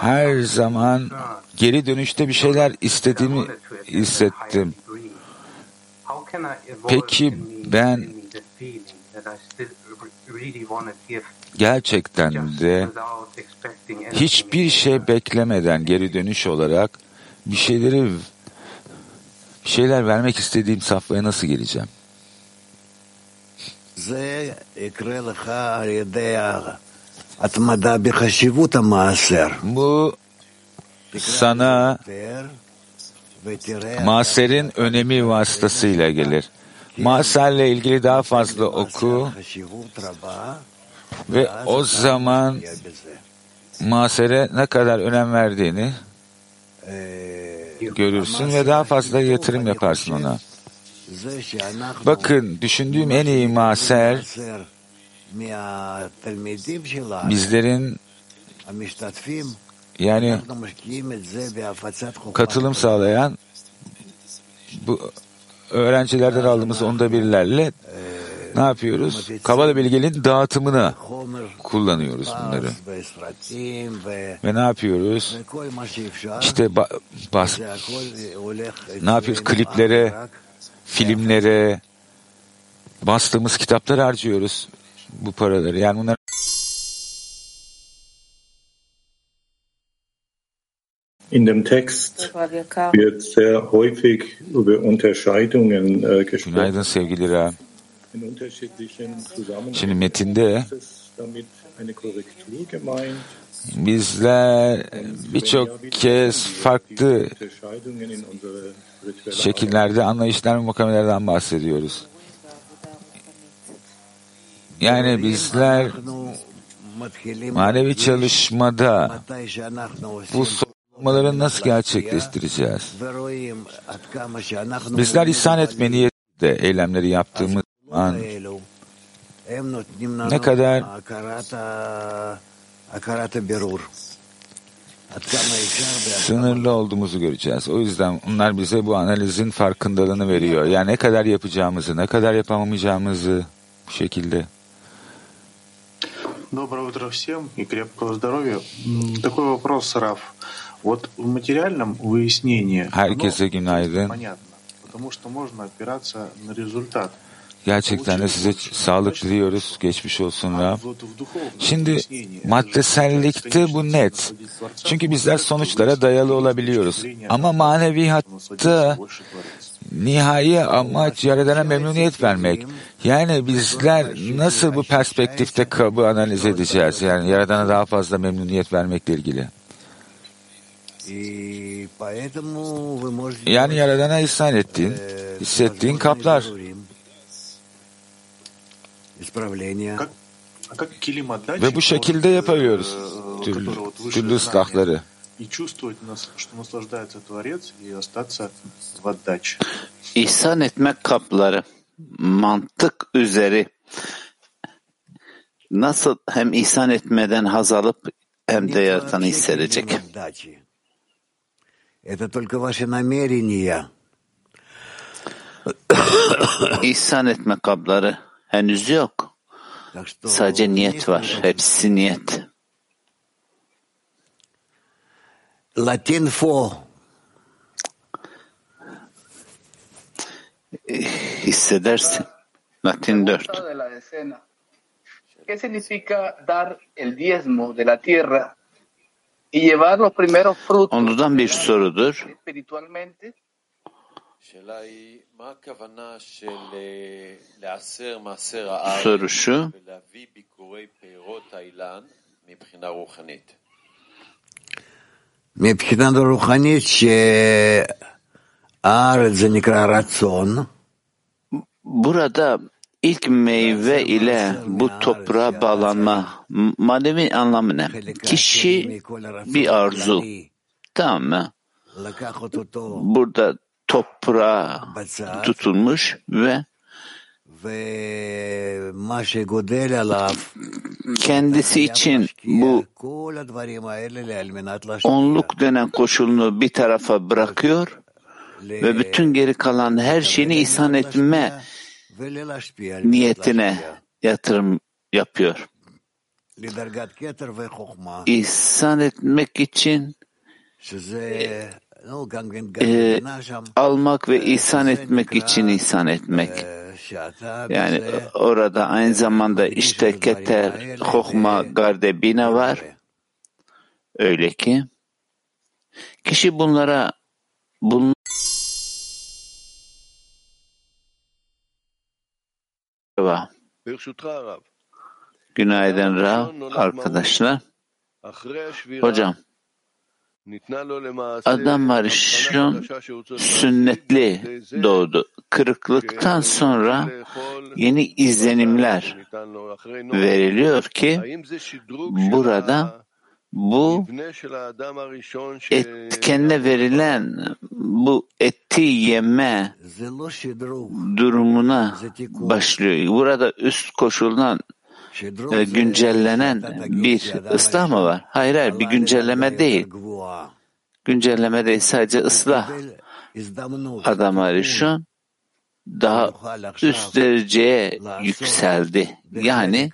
her zaman geri dönüşte bir şeyler istediğimi hissettim. Peki ben gerçekten de hiçbir şey beklemeden geri dönüş olarak bir şeyler vermek istediğim safhaya nasıl geleceğim? Bu sana ma'aserin önemi vasıtasıyla gelir. Ma'aserle ilgili daha fazla oku ve o zaman ma'asere ne kadar önem verdiğini görürsün ve daha fazla yatırım yaparsın ona. Bakın, düşündüğüm en iyi ma'aser bizlerin, yani katılım sağlayan bu öğrencilerden aldığımız onda birlerle ne yapıyoruz? Kabbalah bilgeliğinin dağıtımına kullanıyoruz bunları. Ve ne yapıyoruz? İşte ne yapıyoruz? Kliplere, filmlere, bastığımız kitapları harcıyoruz bu paraları. Yani bunlar in dem Text wird sehr häufig über Unterscheidungen gesprochen. Günaydın sevgili Ra. Şimdi metinde bizler birçok kez farklı şekillerde anlayışlar ve mukamelerden bahsediyoruz. Yani bizler manevi çalışmada bu sorunları nasıl gerçekleştireceğiz? Bizler ihsan etme niyetiyle eylemleri yaptığımız an ne kadar sınırlı olduğumuzu göreceğiz. O yüzden onlar bize bu analizin farkındalığını veriyor. Yani ne kadar yapacağımızı, ne kadar yapamayacağımızı bu şekilde. Доброе утро всем и крепкого здоровья. Такой вопрос, Раф. Вот в материальном выяснении herkese günaydın. Потому что можно опираться на результат. Gerçekten de size sağlık diliyoruz. Geçmiş olsun Rab. Şimdi maddesellikte bu net. Çünkü bizler sonuçlara dayalı olabiliyoruz. Ama manevi hatta nihai amaç Yaradan'a memnuniyet vermek. Yani bizler nasıl bu perspektifte kabı analiz edeceğiz? Yani Yaradan'a daha fazla memnuniyet vermekle ilgili. Yani Yaradan'a ihsan ettiğin, hissettiğin kaplar. Ve bu şekilde yapıyoruz türlü ıslahları. İhsan etmek kapları mantık üzeri nasıl hem ihsan etmeden haz alıp hem de Yaratan'ı hissedecek. İhsan etme kapları henüz yok. Sadece niyet var. Hepsi niyet. Latin for. Hissedersin. Latin 4. Ondan bir sorudur. Soru şu, burada ilk meyve ile bu toprağa bağlanma manevi anlamı ne? Kişi bir arzu, tamam mı? Burada toprağa tutulmuş ve kendisi için bu onluk denen koşulunu bir tarafa bırakıyor ve bütün geri kalan her şeyini ihsan etme niyetine yatırım yapıyor. İhsan etmek için almak ve ihsan etmek için ihsan etmek. Yani orada aynı zamanda işte keter, hohma, gardebina var. Öyle ki kişi bunlara Günaydın Rav, arkadaşlar. Hocam, Adam HaRishon sünnetli doğdu. Kırıklıktan sonra yeni izlenimler veriliyor ki burada bu kendine verilen bu eti yeme durumuna başlıyor. Burada üst koşuldan güncellenen bir ıslah mı var? Hayır, bir güncelleme değil. Güncelleme değil, sadece ıslah. Adam HaRishon daha üst dereceye yükseldi. Yani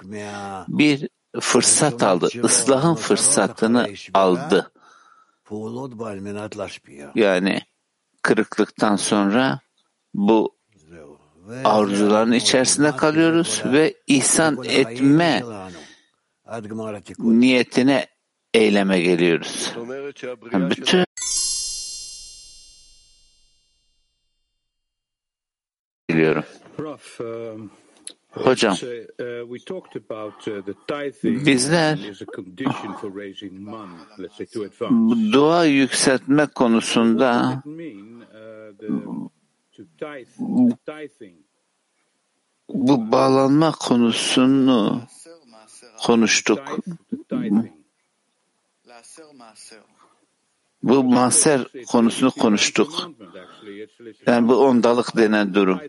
bir fırsat aldı. Islahın fırsatını aldı. Yani kırıklıktan sonra bu arzuların içerisinde kalıyoruz ve ihsan etme niyetine eyleme geliyoruz. Bütün biliyorum. Hocam, bizler dua yükseltme konusunda bu bağlanma konusunu konuştuk. Bu ma'aser konusunu konuştuk. Yani bu ondalık denen durum.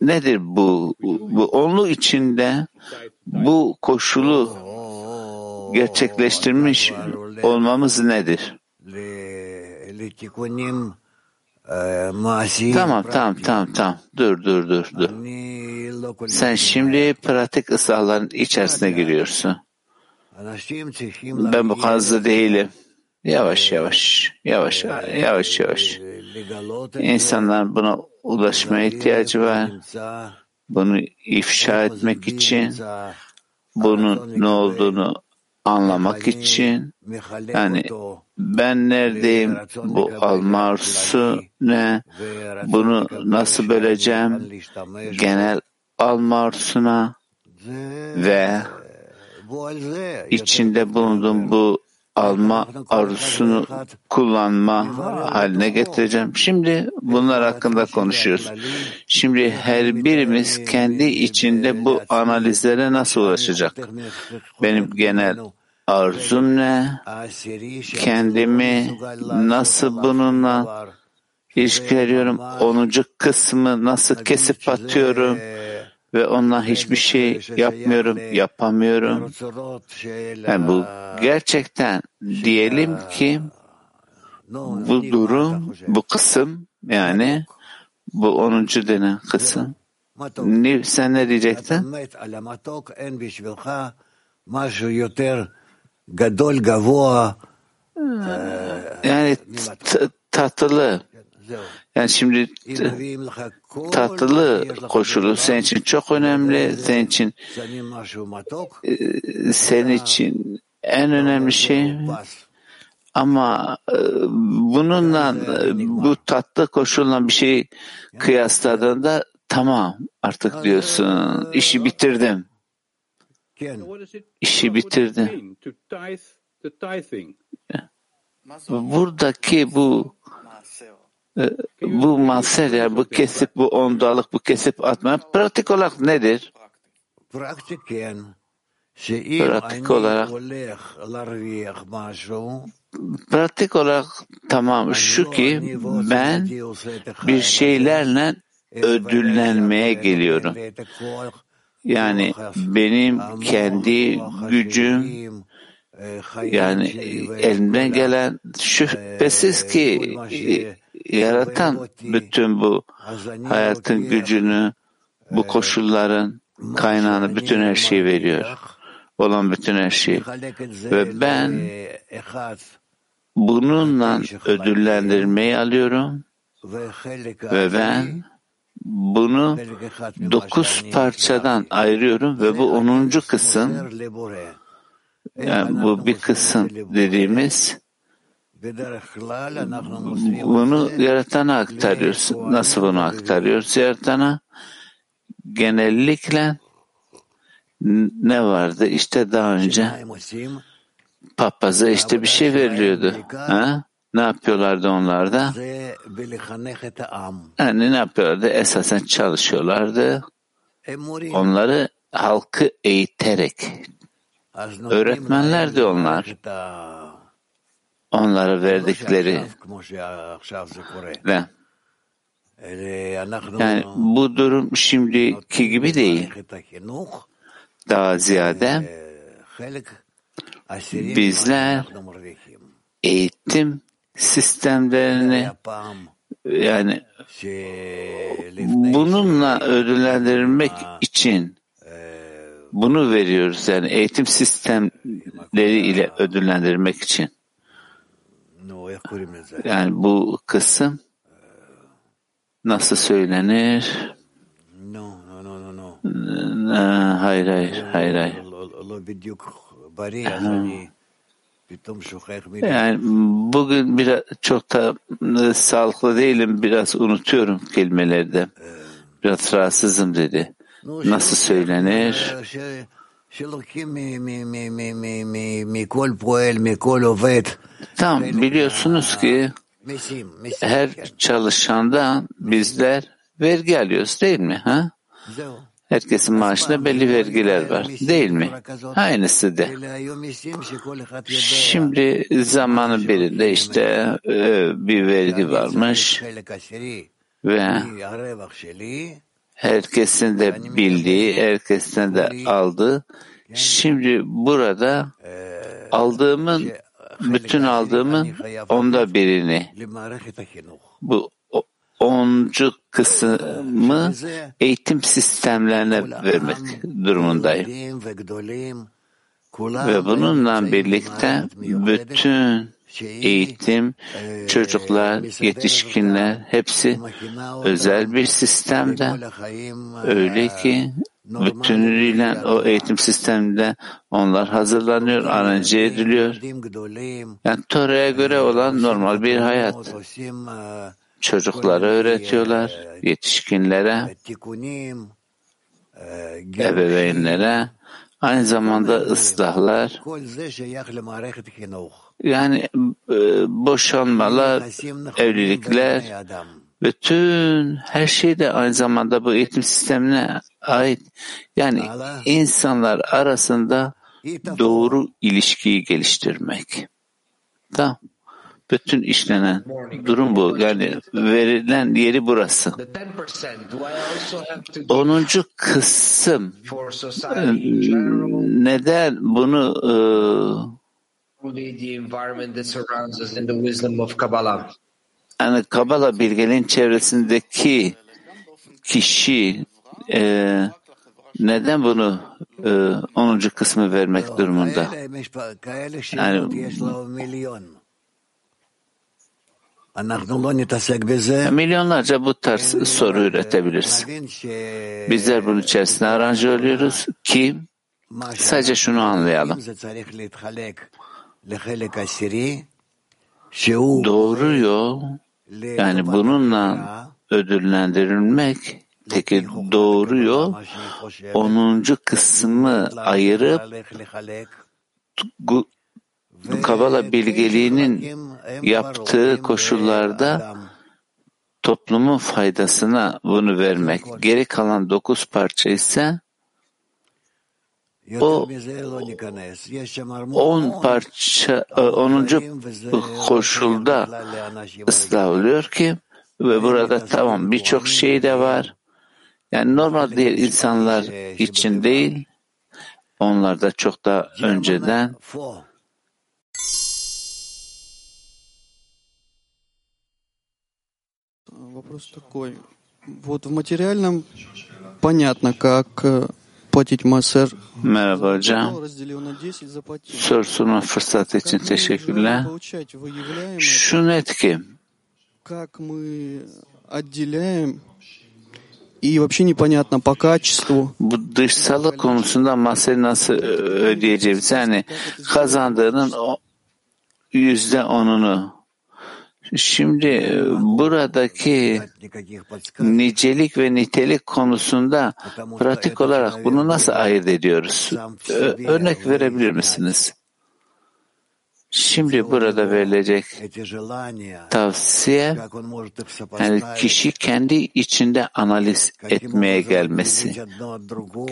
Nedir bu? Bu onluk içinde bu koşulu gerçekleştirmiş olmamız nedir? Tamam. Dur. Sen şimdi pratik ıslahların içerisine giriyorsun. Ben bu kazı değilim. Yavaş. İnsanların buna ulaşmaya ihtiyacı var. Bunu ifşa etmek için, bunun ne olduğunu anlamak için, yani ben neredeyim, bu alma arzusu ne, bunu nasıl böleceğim, genel alma arzusuna ve içinde bulunduğum bu alma arzusunu kullanma haline getireceğim. Şimdi bunlar hakkında konuşuyoruz. Şimdi her birimiz kendi içinde bu analizlere nasıl ulaşacak? Benim genel arzum ne? Kendimi nasıl bununla ilişki veriyorum? 10. kısmı nasıl kesip atıyorum? Ve ondan hiçbir şey yapamıyorum. Yani bu gerçekten diyelim ki bu durum, bu kısım, yani bu 10. denen kısım. Sen ne diyecektin? Yani tatlı. Yani şimdi tatlı koşulu senin için çok önemli, senin için en önemli şey. Ama bununla, bu tatlı koşulla bir şey kıyasladığında tamam artık diyorsun, işi bitirdim. Buradaki bu ma'aser, yani bu kesip, bu ondalık, bu kesip atma pratik olarak nedir? Pratik olarak tamam şu ki ben bir şeylerle ödüllenmeye geliyorum. Yani benim kendi gücüm, yani elimden gelen şüphesiz ki yaratan bütün bu hayatın gücünü, bu koşulların kaynağını, bütün her şeyi veriyor. Olan bütün her şeyi. Ve ben bununla ödüllendirmeyi alıyorum ve ben bunu 9 parçadan ayırıyorum ve bu 10. kısım, yani bu bir kısım dediğimiz, bunu yaratana aktarıyoruz. Nasıl bunu aktarıyoruz yaratana? Genellikle ne vardı? İşte daha önce papaza işte bir şey veriliyordu. Ha? Ne yapıyorlardı onlar da? Yani ne yapıyorlardı? Esasen çalışıyorlardı. Onları halkı eğiterek. Öğretmenlerdi onlar. Onlara verdikleri. Yani bu durum şimdiki gibi değil. Daha ziyade bizler eğitim sistemlerini, yani bununla ödüllendirmek için bunu veriyoruz. Yani eğitim sistemleri ile ödüllendirmek için. Yani bu kısım nasıl söylenir? Hayır. Yani bugün biraz çok da sağlıklı değilim, biraz unutuyorum kelimelerde. Biraz rahatsızım dedi. Nasıl söylenir? Tam biliyorsunuz ki her çalışandan bizler vergi alıyoruz değil mi? Ha? Herkesin maaşında belli vergiler var değil mi? Aynısı de. Şimdi zamanın birinde işte bir vergi varmış ve herkesin de bildiği, herkesin de aldığı. Şimdi burada aldığımın, bütün aldığımın onda birini, bu 10. kısmı eğitim sistemlerine vermek durumundayım. Ve bununla birlikte bütün eğitim, çocuklar, yetişkinler hepsi özel bir sistemde. Öyle ki bütünüyle o eğitim sisteminde onlar hazırlanıyor, aranje ediliyor. Yani Tora'ya göre olan normal bir hayat. Çocuklara öğretiyorlar, yetişkinlere, ebeveynlere, aynı zamanda ıslahlar, yani boşanmalar, evlilikler, bütün her şey de aynı zamanda bu eğitim sistemine ait. Yani insanlar arasında doğru ilişkiyi geliştirmek. Tamam. Bütün işlenen durum bu. Yani verilen yeri burası. 10. kısım neden bunu yani Kabbalah bilgeliğin çevresindeki kişi neden bunu 10. kısmı vermek durumunda? Yani milyonlarca bu tarz soru üretebiliriz. Bizler bunun içerisine aranje oluyoruz ki sadece şunu anlayalım. Doğru yol, yani bununla ödüllendirilmek, peki doğru yol 10. kısmı ayırıp Kabbalah bilgeliğinin yaptığı koşullarda toplumun faydasına bunu vermek. Geri kalan 9 parça ise o 10. koşulda ıslah oluyor ki ve burada tamam birçok şey de var. Yani normal diğer insanlar için değil, onlar da çok daha önceden Вопрос такой. Вот в материальном понятно, как платить мa'aser. Merhaba hocam. Sorusuna fırsat için teşekkürler. Şunu et ki, как мы отделяем и вообще непонятно по качеству. Bu dışsalık konusunda ma'aser nasıl ödeyeceğiz? Yani kazandığının %10'unu. Şimdi buradaki nicelik ve nitelik konusunda pratik olarak bunu nasıl ayırt ediyoruz? Örnek verebilir misiniz? Şimdi burada verilecek tavsiye, yani kişi kendi içinde analiz etmeye gelmesi.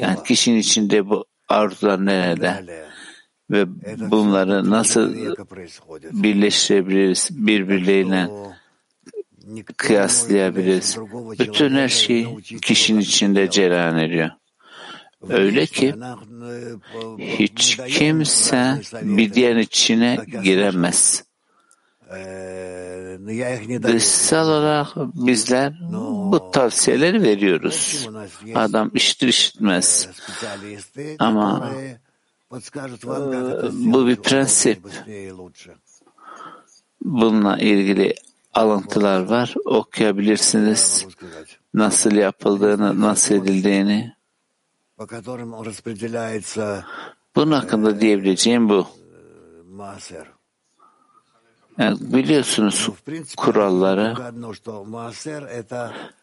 Yani kişinin içinde bu arzular nerede? Ve bunları nasıl birleştirebiliriz, birbirleriyle kıyaslayabiliriz? Bütün her şey kişinin içinde cereyan ediyor. Öyle ki hiç kimse bir diğer içine giremez. Dışsal olarak bizler bu tavsiyeleri veriyoruz. Adam işitir işitmez. Ama bu bir prensip. Bununla ilgili alıntılar var. Okuyabilirsiniz. Nasıl yapıldığını, nasıl edildiğini. Bunun hakkında diyebileceğim bu. Yani biliyorsunuz kuralları.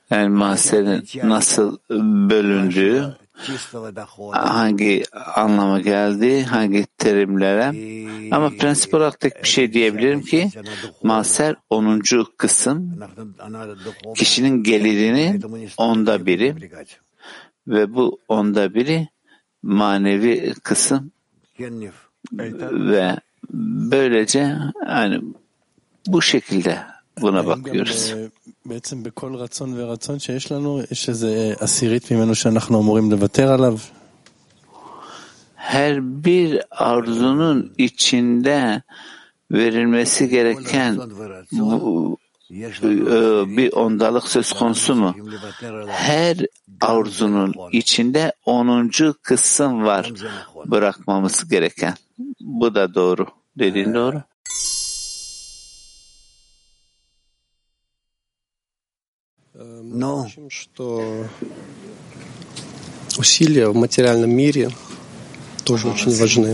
Yani ma'aserin nasıl bölündüğü, hangi anlama geldi, hangi terimlere. Ama prensip olarak tek bir şey diyebilirim ki ma'aser 10. kısım kişinin gelirinin 1/10 ve bu 1/10 manevi kısım ve böylece yani bu şekilde buna bakıyoruz. בעצם בכל רצון ורצון שיש לנו יש איזה עשירית ממנו שאנחנו אמורים לוותר עליו. Her bir arzunun içinde verilmesi gereken bir 10'lık söz konusu mu? Her arzunun içinde 10. kısım var bırakmamız gereken. Bu da doğru. Dediğin doğru. Но что усилия в материальном мире тоже очень важны.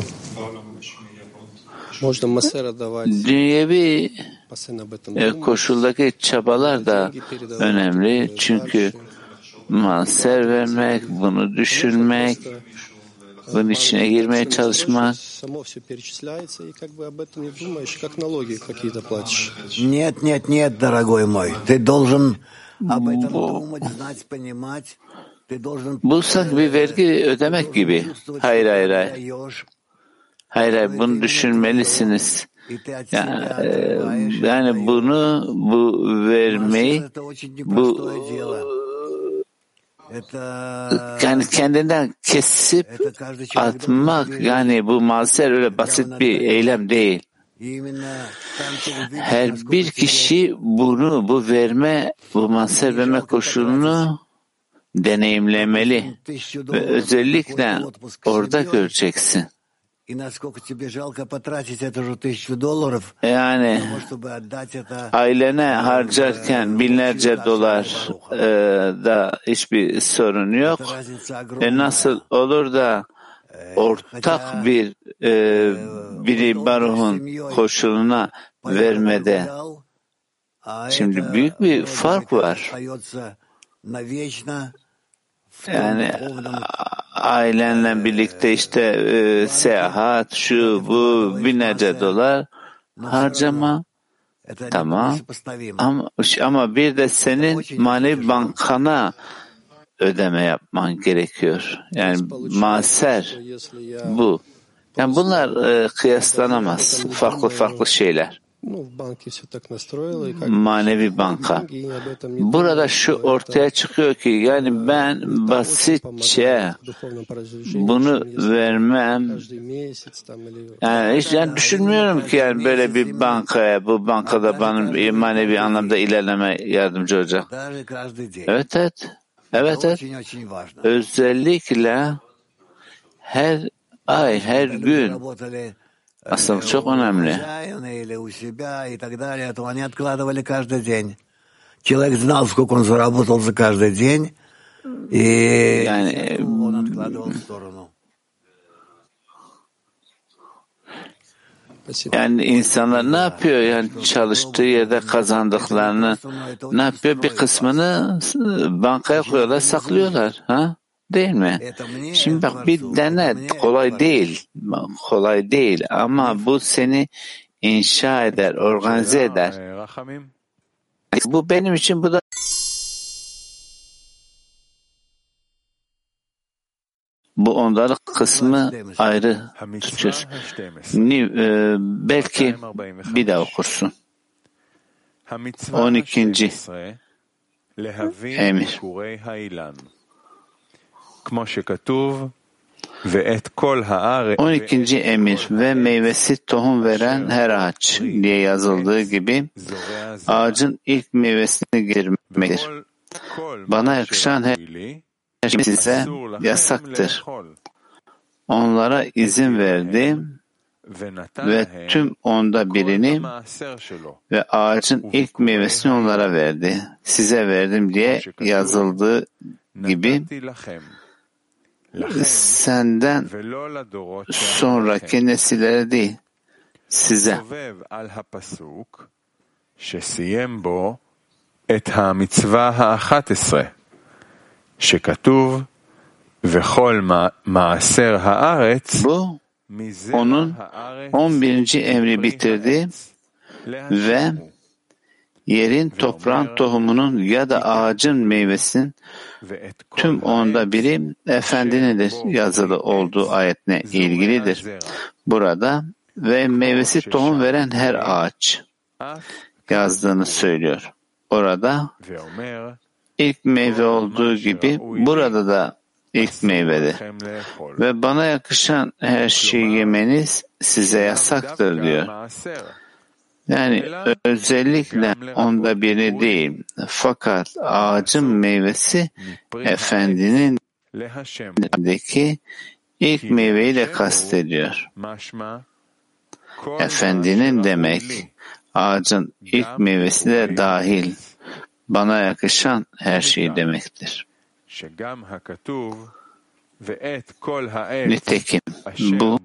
Можно мa'aser давать. Dünyevi koşuldaki çabalar da önemli çünkü ma'aser vermek, bunu düşünmek, bunun içine girmeye çalışmak. Само всё перечисляется и как бы об этом не думаешь, как налоги какие-то платишь. Нет, нет, нет, дорогой мой, ты должен bu sanki bir vergi ödemek gibi. Hayır. Hayır, bunu düşünmelisiniz. Yani bunu, bu vermeyi, bu yani kendinden kesip atmak, yani bu ma'aser öyle basit bir eylem değil. Her bir kişi bunu, bu verme, bu ma'aser verme koşulunu deneyimlemeli ve özellikle orada göreceksin. Yani ailene harcarken binlerce dolar da hiçbir sorun yok. Nasıl olur da ortak bir biri baruhun koşuluna vermede. Şimdi büyük bir fark var. Yani ailenle birlikte işte seyahat, şu bu binlerce dolar harcama. Tamam. Ama bir de senin manevi bankana ödeme yapman gerekiyor. Yani ma'aser bu. Yani bunlar kıyaslanamaz. Farklı şeyler. manevi banka. Burada şu ortaya çıkıyor ki yani ben basitçe bunu vermem. Yani hiç yani düşünmüyorum ki yani böyle bir bankaya, bu bankada bana manevi anlamda ilerleme yardımcı olacak. Evet. Özellikle her ay, her gün aslında çok önemli. Yani insanlar ne yapıyor? Yani çalıştığı yerde kazandıklarını ne yapıyor? Bir kısmını bankaya koyuyorlar, saklıyorlar. Ha? Değil mi? Şimdi bak bir dene, kolay değil ama bu seni inşa eder, organize eder. Bu benim için bu da bu onların kısmı ayrı tutuyor. Belki bir daha okursun. 12. Emir. On ikinci emir ve meyvesi tohum veren her ağaç diye yazıldığı gibi ağacın ilk meyvesini getirmektir. Bana yakışan her şey size yasaktır. Onlara izin verdim ve tüm onda birini ve ağacın ilk meyvesini onlara verdi. Size verdim diye yazıldığı gibi senden sonraki nesillere değil, size. Bu, onun 11. emri bitirdi ve yerin, toprağın, tohumunun ya da ağacın meyvesinin tüm onda biri Efendinidir yazılı olduğu ayetine ilgilidir. Burada ve meyvesi tohum veren her ağaç yazdığını söylüyor. Orada ilk meyve olduğu gibi burada da ilk meyvedir. Ve bana yakışan her şeyi yemeniz size yasaktır diyor. Yani özellikle onda biri değil, fakat ağacın meyvesi Efendinin deki ilk meyveyle kastediyor. Efendinin demek, ağacın ilk meyvesi de dahil, bana yakışan her şey demektir. Nitekim bu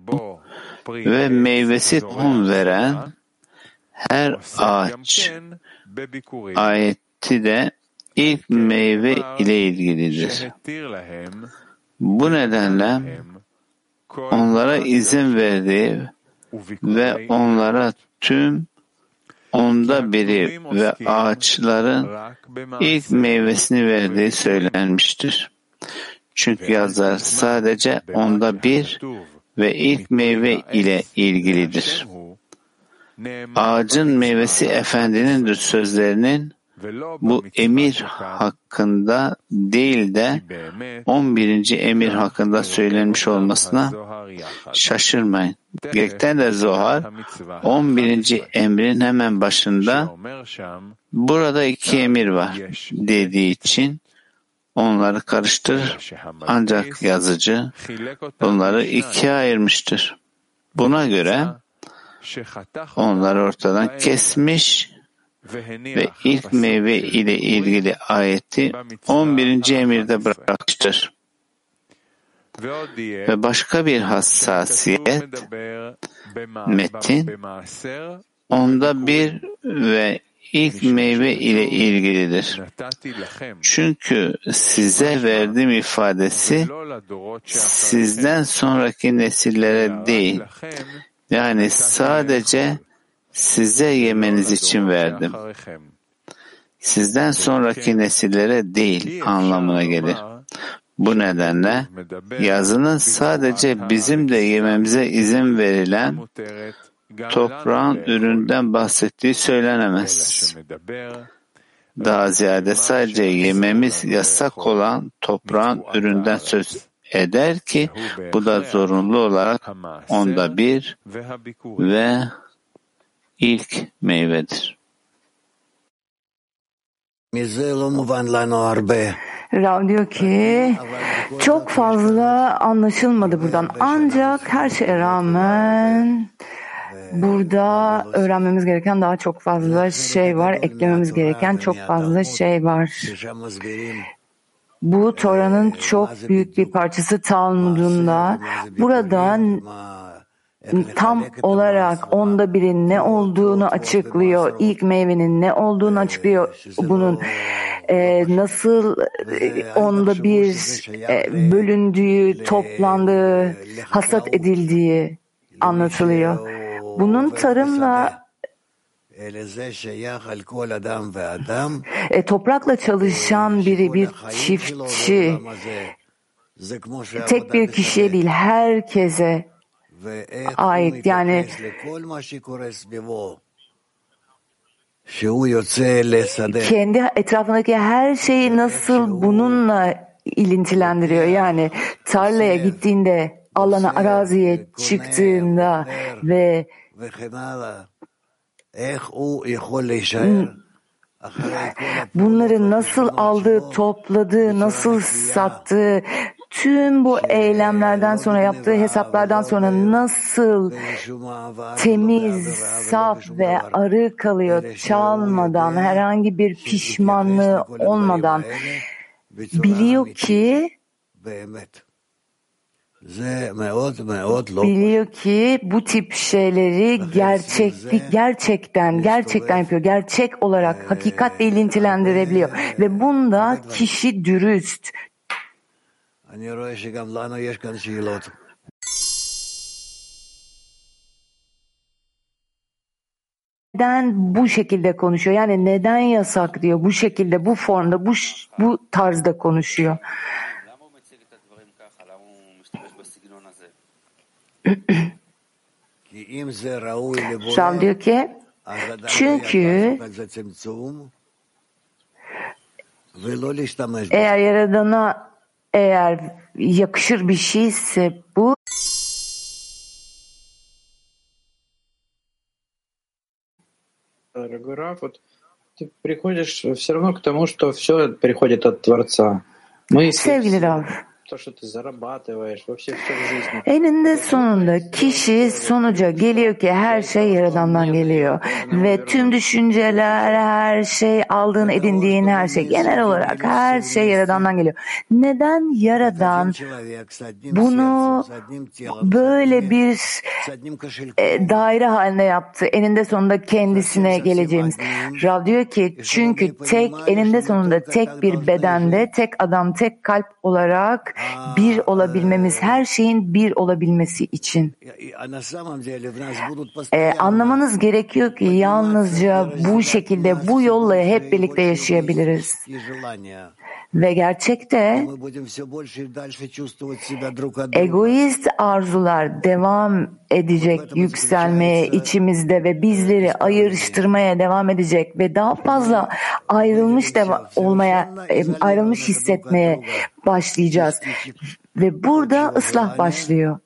ve meyvesi tohum veren her ağaç ayeti de ilk meyve ile ilgilidir. Bu nedenle onlara izin verdi ve onlara tüm onda biri ve ağaçların ilk meyvesini verdiği söylenmiştir. Çünkü yazar sadece onda bir ve ilk meyve ile ilgilidir. Ağacın meyvesi Efendinindir sözlerinin bu emir hakkında değil de 11. emir hakkında söylenmiş olmasına şaşırmayın. Gerekten de Zohar 11. emrin hemen başında burada iki emir var dediği için onları karıştırır. Ancak yazıcı bunları ikiye ayırmıştır. Buna göre onları ortadan kesmiş ve ilk meyve ile ilgili ayeti 11. emirde bırakmıştır. Ve başka bir hassasiyet, metin, onda bir ve ilk meyve ile ilgilidir. Çünkü size verdiğim ifadesi sizden sonraki nesillere değil, yani sadece size yemeniz için verdim. Sizden sonraki nesillere değil anlamına gelir. Bu nedenle yazının sadece bizim de yememize izin verilen toprağın üründen bahsettiği söylenemez. Daha ziyade sadece yememiz yasak olan toprağın üründen söz eder ki bu da zorunlu olarak onda bir ve ilk meyvedir. Rav diyor ki çok fazla anlaşılmadı buradan, ancak her şeye rağmen burada öğrenmemiz gereken daha çok fazla şey var, eklememiz gereken çok fazla şey var. Bu Tora'nın çok büyük bir parçası Talmud'unda. Burada tam olarak onda birin ne olduğunu açıklıyor, ilk meyvenin ne olduğunu açıklıyor, bunun nasıl onda bir bölündüğü, toplandığı, hasat edildiği anlatılıyor. Bunun tarımla, toprakla çalışan biri, bir çiftçi, tek bir kişiye değil, herkese ait. Yani kendi etrafındaki her şeyi nasıl bununla ilintilendiriyor? Yani tarlaya gittiğinde, alana, araziye çıktığında ve bunları nasıl aldığı, topladığı, nasıl sattığı, tüm bu eylemlerden sonra, yaptığı hesaplardan sonra nasıl temiz, saf ve arı kalıyor, çalmadan, herhangi bir pişmanlığı olmadan, biliyor ki bu tip şeyleri gerçekten yapıyor. Gerçek olarak hakikatle ilintilendirebiliyor. Ve bunda kişi dürüst. Neden bu şekilde konuşuyor? Yani neden yasak diyor bu şekilde, bu formda, bu tarzda konuşuyor. Şam diyor ki çünkü eğer Yaradan'a yakışır bir şeyse bu, sevgili Rav, eninde sonunda kişi sonuca geliyor ki her şey Yaradan'dan geliyor ve tüm düşünceler, her şey, aldığın, edindiğin her şey, genel olarak her şey Yaradan'dan geliyor. Neden Yaradan bunu böyle bir daire haline yaptı, eninde sonunda kendisine geleceğimiz? Rav diyor ki çünkü eninde sonunda tek bir bedende, tek adam, tek kalp olarak bir olabilmemiz, her şeyin bir olabilmesi için. Anlamanız gerekiyor ki yalnızca bu şekilde, bu yolla hep birlikte yaşayabiliriz. Ve gerçekte egoist arzular devam edecek yükselmeye içimizde ve bizleri ayrıştırmaya devam edecek ve daha fazla ayrılmış hissetmeye başlayacağız. Ve burada ıslah başlıyor.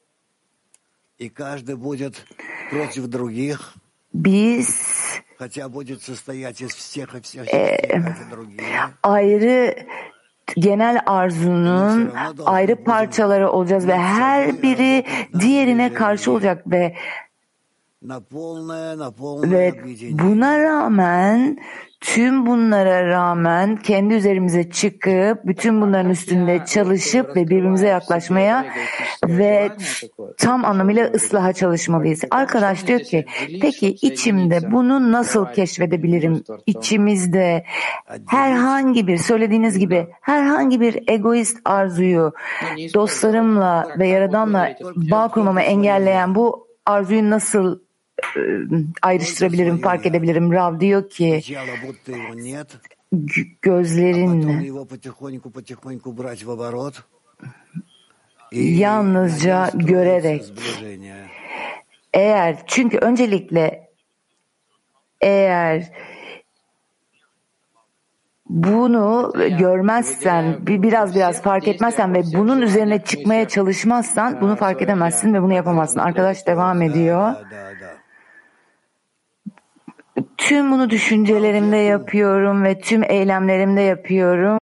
Biz ayrı genel arzunun ayrı parçaları olacağız ve her biri diğerine karşı olacak ve buna rağmen, tüm bunlara rağmen kendi üzerimize çıkıp bütün bunların üstünde çalışıp ve birbirimize yaklaşmaya ve tam anlamıyla ıslaha çalışmalıyız. Arkadaş diyor ki peki içimde bunu nasıl keşfedebilirim? İçimizde herhangi bir, söylediğiniz gibi herhangi bir egoist arzuyu, dostlarımla ve Yaradan'la bağ kurmamı engelleyen bu arzuyu nasıl ayrıştırabilirim, fark edebilirim? Rav diyor ki gözlerinle yalnızca görerek Çünkü öncelikle eğer bunu görmezsen, biraz fark etmezsen ve bunun üzerine çıkmaya çalışmazsan bunu fark edemezsin ve bunu yapamazsın. Arkadaş devam ediyor. Tüm bunu düşüncelerimde yapıyorum ve tüm eylemlerimde yapıyorum.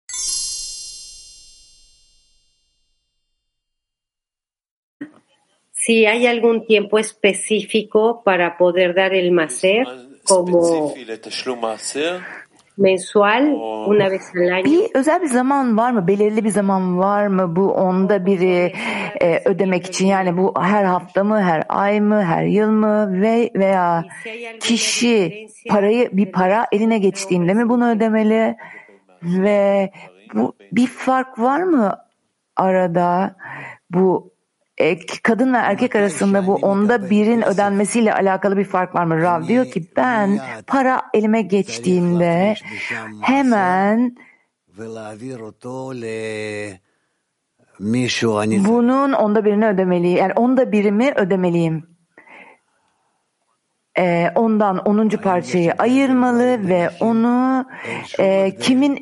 Si hay algún tiempo específico para poder dar el ma'aser, como mensual, una vez al año. Bir özel bir zaman var mı? Belirli bir zaman var mı? Bu onda biri ödemek için, yani bu her hafta mı, her ay mı, her yıl mı veya kişi bir para eline geçtiğinde mi bunu ödemeli? Ve bu bir fark var mı arada? Bu kadın ve erkek arasında bu onda birin ödenmesiyle alakalı bir fark var mı? Rav diyor ki ben para elime geçtiğimde hemen bunun onda birini ödemeliyim. Yani onda birimi ödemeliyim. Ondan 10. parçayı ayırmalı ve onu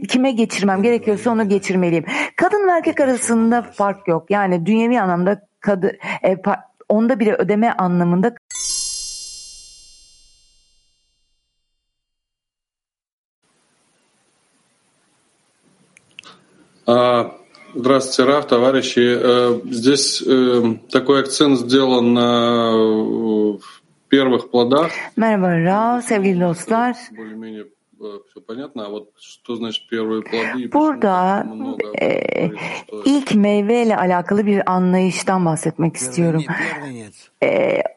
kime geçirmem gerekiyorsa onu geçirmeliyim. Kadın ve erkek arasında fark yok. Yani dünyevi anlamda onda biri ödeme anlamında Здравствуйте, Раф, товарищи. Здесь такой акцент сделан на первых плодах. Merhaba Раф, sevgili dostlar. Burada ilk meyveyle alakalı bir anlayıştan bahsetmek istiyorum.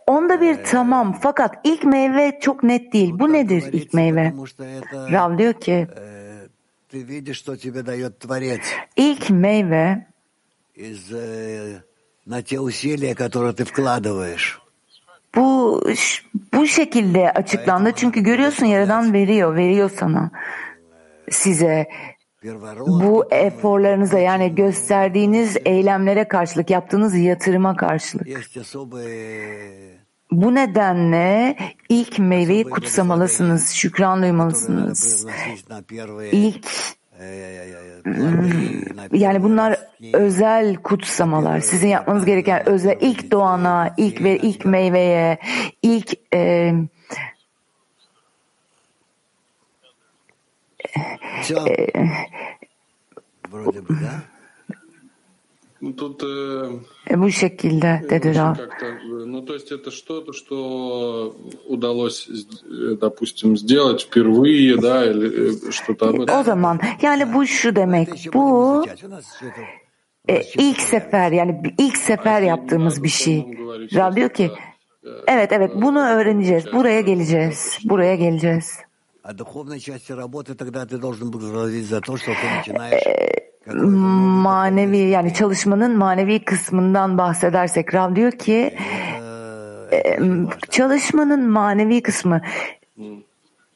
Onda bir tamam, fakat ilk meyve çok net değil. Bu nedir ilk meyve? Rav diyor ki ilk meyve bu şekilde açıklandı. Çünkü görüyorsun Yaradan veriyor sana, size. Bu eforlarınıza, yani gösterdiğiniz eylemlere karşılık, yaptığınız yatırıma karşılık. Bu nedenle ilk meyveyi kutsamalısınız, şükran duymalısınız. İlk, yani bunlar özel kutsamalar. Sizin yapmanız gereken özel, ilk doğana, ilk meyveye, bu şekilde dedi Rav. O zaman yani bu şu demek, bu ilk sefer yaptığımız bir şey. Rav diyor ki evet bunu öğreneceğiz, buraya geleceğiz. Manevi, yani çalışmanın manevi kısmından bahsedersek Rav diyor ki çalışmanın manevi kısmı,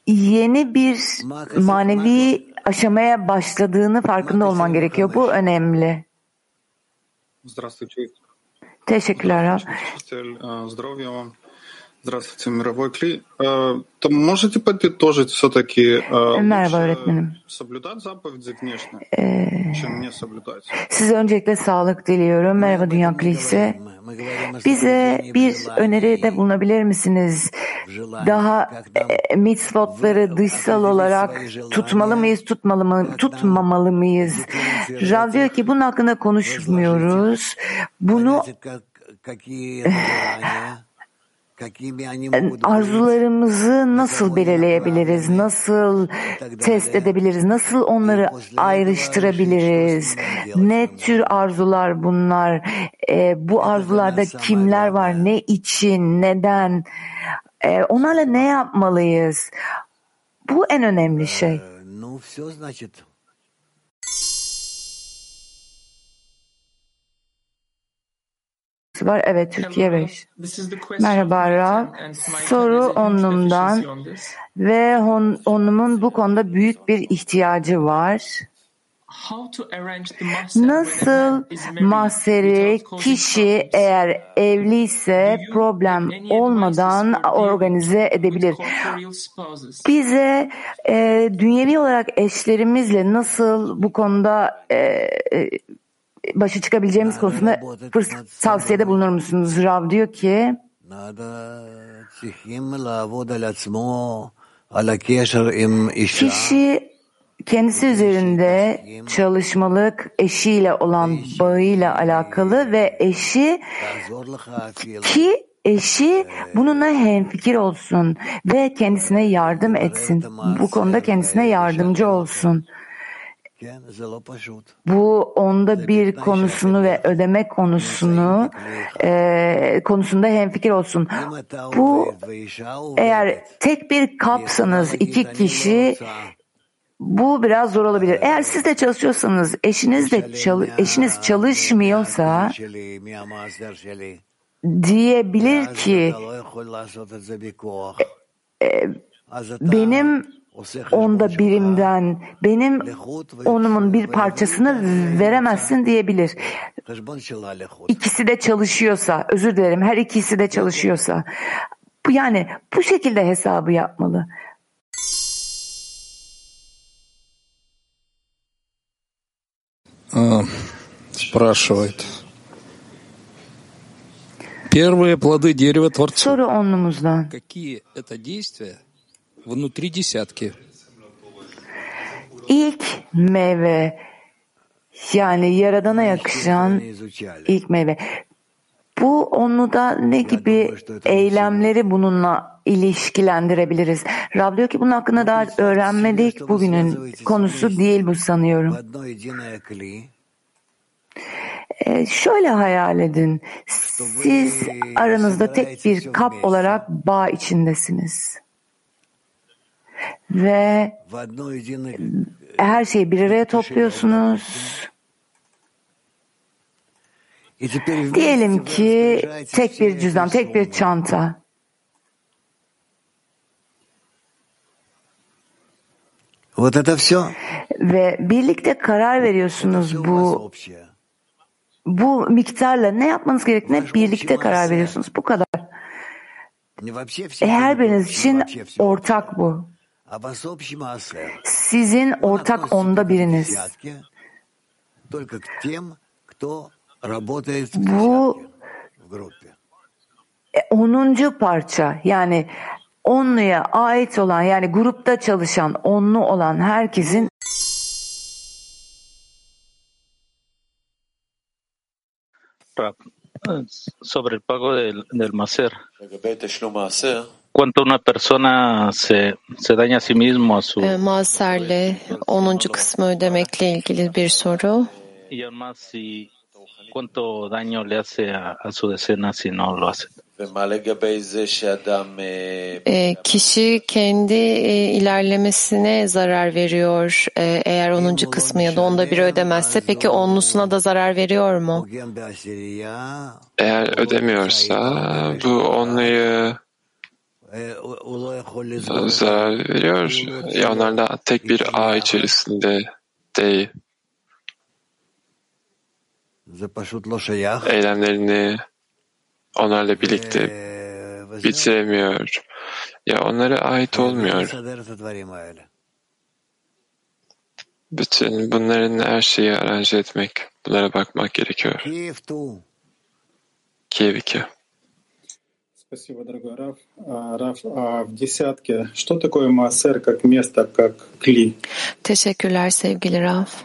yeni bir manevi aşamaya başladığını farkında olman gerekiyor. Bu önemli. Teşekkürler Rav. Здравствуйте, мировой Кли. Можете подытожить все-таки соблюдать заповеди внешне, чем не соблюдать? Size öncelikle sağlık diliyorum. Merhaba Dünya Kli'si. Bize bir öneride bulunabilir misiniz? Daha mitzvotları dışsal olarak tutmalı mıyız, tutmamalı mıyız? Rav diyor ki bunun hakkında konuşmuyoruz. Bunu arzularımızı nasıl belirleyebiliriz, nasıl test edebiliriz, nasıl onları ayrıştırabiliriz, ne tür arzular bunlar, bu arzularda kimler var, ne için, neden, onlarla ne yapmalıyız? Bu en önemli şey. Var. Evet, Türkiye 5. Merhaba Rav. Soru Onlum'dan ve Onlum'un bu konuda büyük bir ihtiyacı var. Nasıl maseri kişi eğer evliyse problem olmadan organize edebilir? Bize dünyevi olarak eşlerimizle nasıl bu konuda başa çıkabileceğimiz konusunda tavsiyede bulunur musunuz? Rav diyor ki kişi kendisi üzerinde çalışmalık, eşiyle olan bağıyla alakalı ve eşi ki eşi bununla hemfikir olsun ve kendisine yardım etsin. Bu konuda kendisine yardımcı olsun. Bu onda bir konusunu ve ödeme konusunu konusunda hemfikir olsun. Bu eğer tek bir kapsanız iki kişi bu biraz zor olabilir. Eğer siz de çalışıyorsanız eşiniz çalışmıyorsa diyebilir ki benim onda birimden benim onumun bir parçasını veremezsin diyebilir. İkisi de çalışıyorsa, özür dilerim, her ikisi de çalışıyorsa, yani bu şekilde hesabı yapmalı. Soru onumuzdan. İlk meyve, yani Yaradan'a yakışan ilk meyve. Bu onluda ne gibi eylemleri bununla ilişkilendirebiliriz? Rab diyor ki bunun hakkında daha öğrenmedik. Bugünün konusu değil bu sanıyorum. Şöyle hayal edin. Siz aranızda tek bir kap olarak bağ içindesiniz. Ve her şeyi bir araya topluyorsunuz. Diyelim ki tek bir cüzdan, tek bir çanta. Ve birlikte karar veriyorsunuz bu miktarla ne yapmanız gerektiğine birlikte karar veriyorsunuz. Bu kadar. Her biriniz için ortak bu. Sizin ortak onda biriniz. Bu 10. parça, yani onluya ait olan, yani grupta çalışan, onlu olan herkesin sobre el pago del ma'aser. Cuando una persona se daña a sí mismo a su ma'aserle 10. kısmı ödemekle ilgili bir soru. Y además si cuánto daño le hace a su decena si no lo hace. Kişi kendi ilerlemesine zarar veriyor. Eğer 10. kısmı ya da onda biri ödemezse, peki onlusuna da zarar veriyor mu? Eğer ödemiyorsa bu onluyu zarar veriyor. Ya onlar da tek bir ağ içerisinde değil. Eylemlerini onlarla birlikte bitiremiyor. Ya onlara ait olmuyor. Bütün bunların her şeyi aranje etmek, bunlara bakmak gerekiyor. Kiev 2. Спасибо, дорогой Раф. Раф, в десятке что такое мa'aser как место, как кли? Teşekkürler sevgili Raf.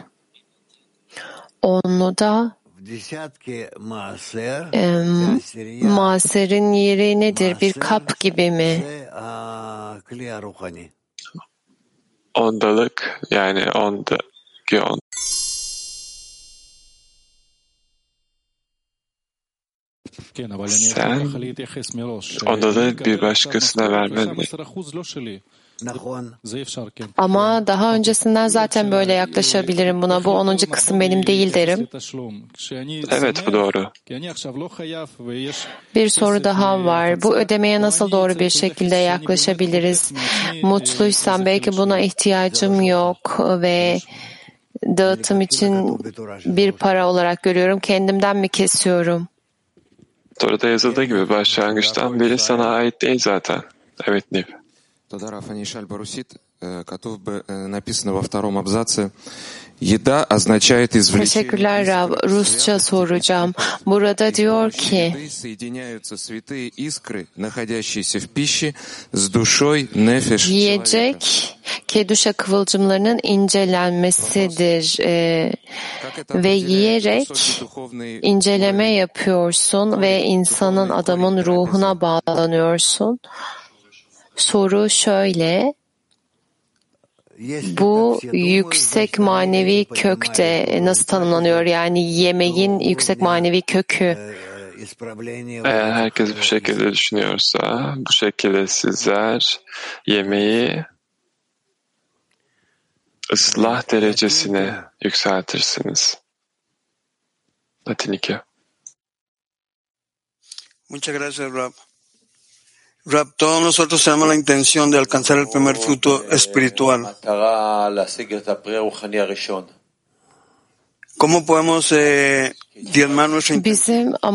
Onluda ma'aserin yeri nedir? Bir kap gibi mi? Ondalık, yani onda on. Sen ondalığı bir başkasına vermen mi? Ama daha öncesinden zaten böyle yaklaşabilirim buna. Bu 10. kısım benim değil derim. Evet, bu doğru. Bir soru daha var. Bu ödemeye nasıl doğru bir şekilde yaklaşabiliriz? Mutluysam belki buna ihtiyacım yok ve dağıtım için bir para olarak görüyorum. Kendimden mi kesiyorum? Tora'da yazıldığı gibi başlangıçtan beri sana ait değil zaten. Evet, Niv. Teşekkürler Rav. Rusça soracağım. Burada diyor ki yiyecek keduşa kıvılcımlarının incelenmesidir ve yiyerek inceleme yapıyorsun ve insanın, adamın ruhuna bağlanıyorsun. Soru şöyle: bu yüksek manevi kökte nasıl tanımlanıyor? Yani yemeğin yüksek manevi kökü. Eğer herkes bu şekilde düşünüyorsa, bu şekilde sizler yemeği ıslah derecesine yükseltirsiniz. Latin 2. Muchas gracias, Rab. Rab, todos nosotros tenemos la intención de alcanzar el primer fruto espiritual. ¿Cómo podemos diezmar nuestra intención? ¿Cómo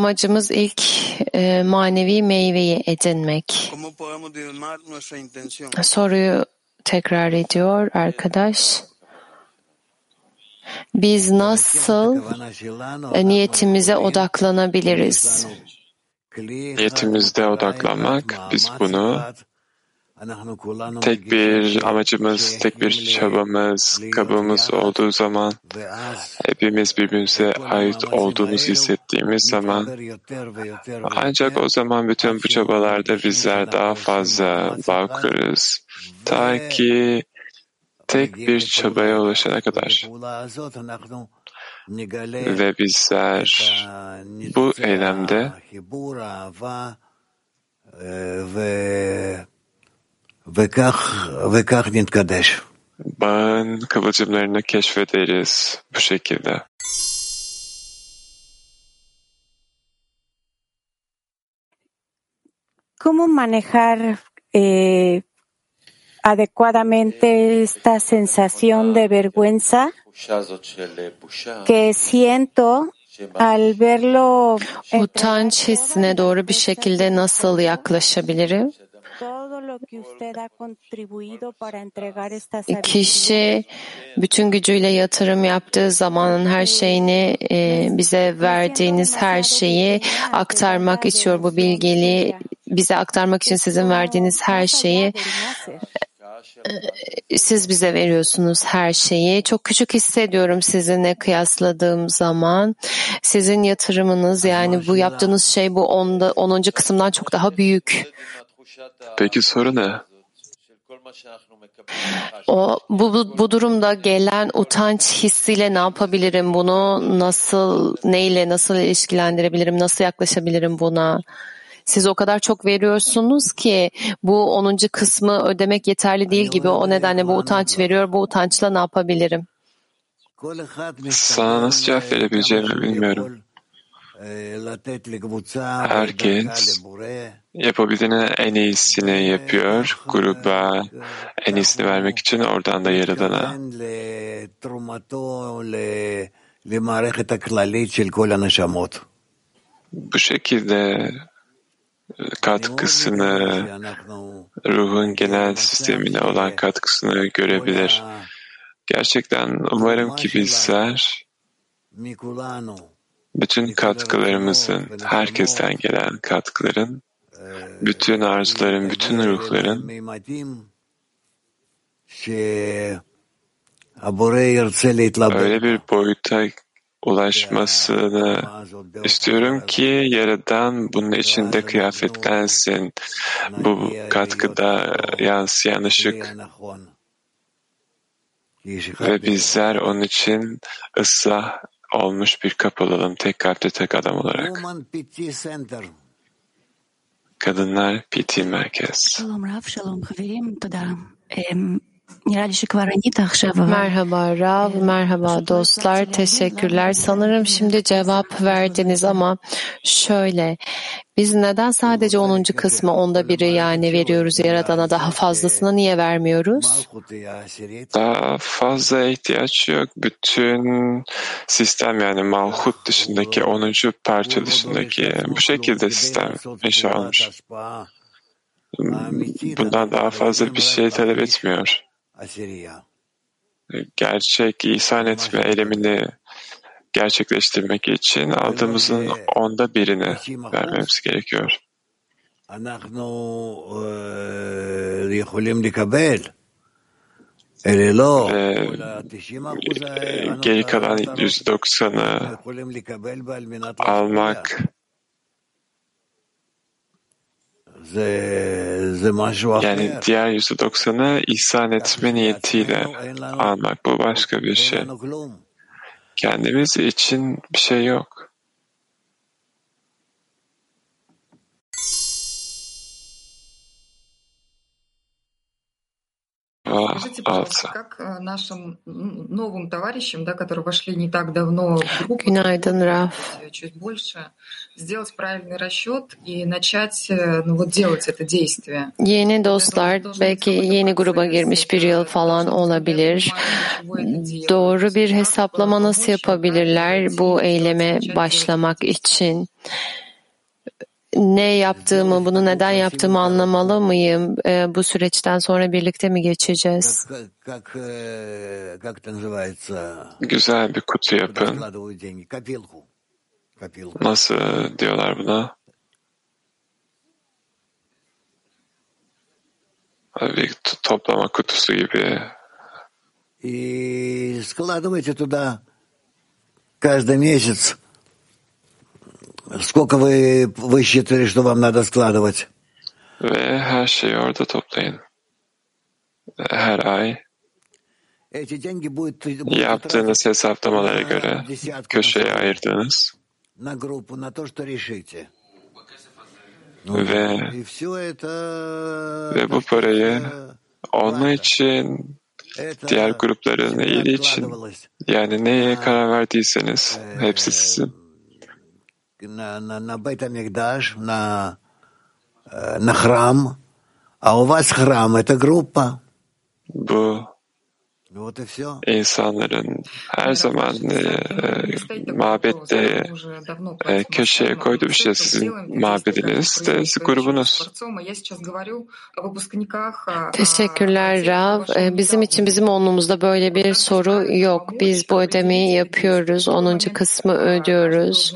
podemos diezmar nuestra intención? Soruyu tekrar ediyor arkadaş. Biz nasıl niyetimize odaklanabiliriz? Niyetimizde odaklanmak, biz bunu tek bir amacımız, tek bir çabamız, kabımız olduğu zaman, hepimiz birbirimize ait olduğumuzu hissettiğimiz zaman, ancak o zaman bütün bu çabalarda bizler daha fazla bağ kurarız. Ta ki tek bir çabaya ulaşana kadar. Ve bizler bu eylemde bağın kıvılcımlarını keşfederiz bu şekilde. ¿Cómo manejar adecuadamente esta sensación de vergüenza que siento al verlo? Utanç hissine doğru bir şekilde nasıl yaklaşabilirim? Kişi bütün gücüyle yatırım yaptığı zamanın her şeyini, bize verdiğiniz her şeyi aktarmak istiyor. Bu bilgeliği bize aktarmak için sizin verdiğiniz her şeyi, siz bize veriyorsunuz her şeyi. Çok küçük hissediyorum sizinle kıyasladığım zaman. Sizin yatırımınız, yani bu yaptığınız şey, bu 10. kısımdan çok daha büyük. Peki soru ne? Bu durumda gelen utanç hissiyle ne yapabilirim? Bunu nasıl, neyle nasıl ilişkilendirebilirim? Nasıl yaklaşabilirim buna? Siz o kadar çok veriyorsunuz ki bu 10. kısmı ödemek yeterli değil gibi. O nedenle bu utanç veriyor. Bu utançla ne yapabilirim? Sana nasıl cevap verebileceğimi bilmiyorum. Herkes yapabildiğine en iyisini yapıyor. Gruba en iyisini vermek için, oradan da Yaradan'a. Bu şekilde katkısını, ruhun genel sistemine olan katkısını görebilir. Gerçekten umarım ki bizler bütün katkılarımızın, herkesten gelen katkıların, bütün arzuların, bütün ruhların öyle bir boyuta ulaşmasını istiyorum ki Yaradan bunun içinde kıyafetlensin. Bu katkıda yansıyan ışık. Ve bizler onun için ıslah olmuş bir kapı olalım, tek kalpte tek adam olarak. Kadınlar PT Merkez. Merhaba Rav, merhaba dostlar, teşekkürler. Sanırım şimdi cevap verdiniz ama şöyle, biz neden sadece 10. kısmı 10'da 1'i yani veriyoruz Yaradan'a, daha fazlasını niye vermiyoruz? Daha fazla ihtiyaç yok. Bütün sistem yani Malkhut dışındaki 10. parça dışındaki bu şekilde sistem inşa olmuş. Bundan daha fazla bir şey talep etmiyor. Gerçek ihsan etme eylemini gerçekleştirmek için aldığımızın 10'da 1'ini vermemiz gerekiyor. Geri kalan 190'ı almak yani diğer 190'ı ihsan etme niyetiyle almak, bu başka bir şey. Kendimiz için bir şey yok. Günaydın Rav. Yeni dostlar, belki yeni gruba girmiş bir yıl falan olabilir. Doğru bir hesaplama nasıl yapabilirler bu eyleme başlamak için? Ne yaptığımı, bunu neden yaptığımı anlamalı mıyım? Bu süreçten sonra birlikte mi geçeceğiz? Güzel bir kutu yapın. Nasıl diyorlar buna? Bir toplama kutusu gibi. Складывайте туда каждый месяц. Сколько вы считали, что вам надо складывать? Ve her şeyi orada toplayın. Her ay yaptığınız hesaplamalara göre köşeye ayırdığınız ve bu parayı onun için, diğer grupların iyiliği için, yani neye karar verdiyseniz hepsi sizin. На Бейт Амикдаш, на храм, а у вас храм, это группа. Bu insanların her zaman mabette köşeye koyduğu bir şey, sizin mabediniz de grubunuz. Teşekkürler Rav. Bizim için, bizim onluğumuzda böyle bir soru yok. Biz bu ödemeyi yapıyoruz. 10. kısmı ödüyoruz.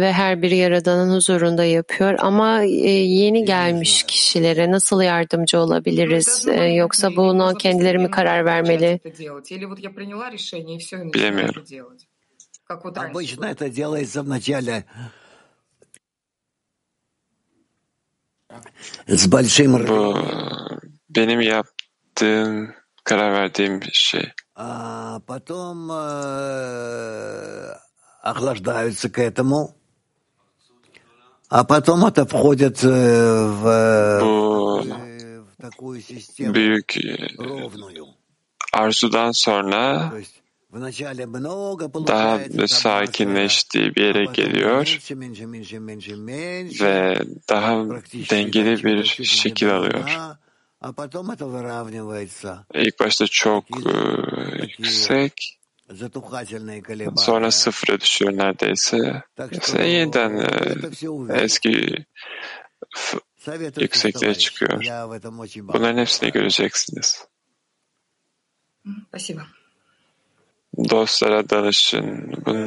Ve her biri Yaradan'ın huzurunda yapıyor. Ama yeni gelmiş kişilere nasıl yardımcı olabiliriz? Yoksa buna kendileri mi karar vermeli? Bilemiyorum. Bu benim yaptığım, karar verdiğim bir şey. Охлаждаются к этому, а потом это входит в такую систему ровную. Arzudan sonra daha sakinleştiği bir yere geliyor ve daha dengeli bir şekil alıyor. İlk başta çok yüksek. Sonra sıfıra düşüyor neredeyse. Mesela yeniden eski yüksekliğe çıkıyor. Bunların hepsini göreceksiniz. Dostlara danışın. Bunun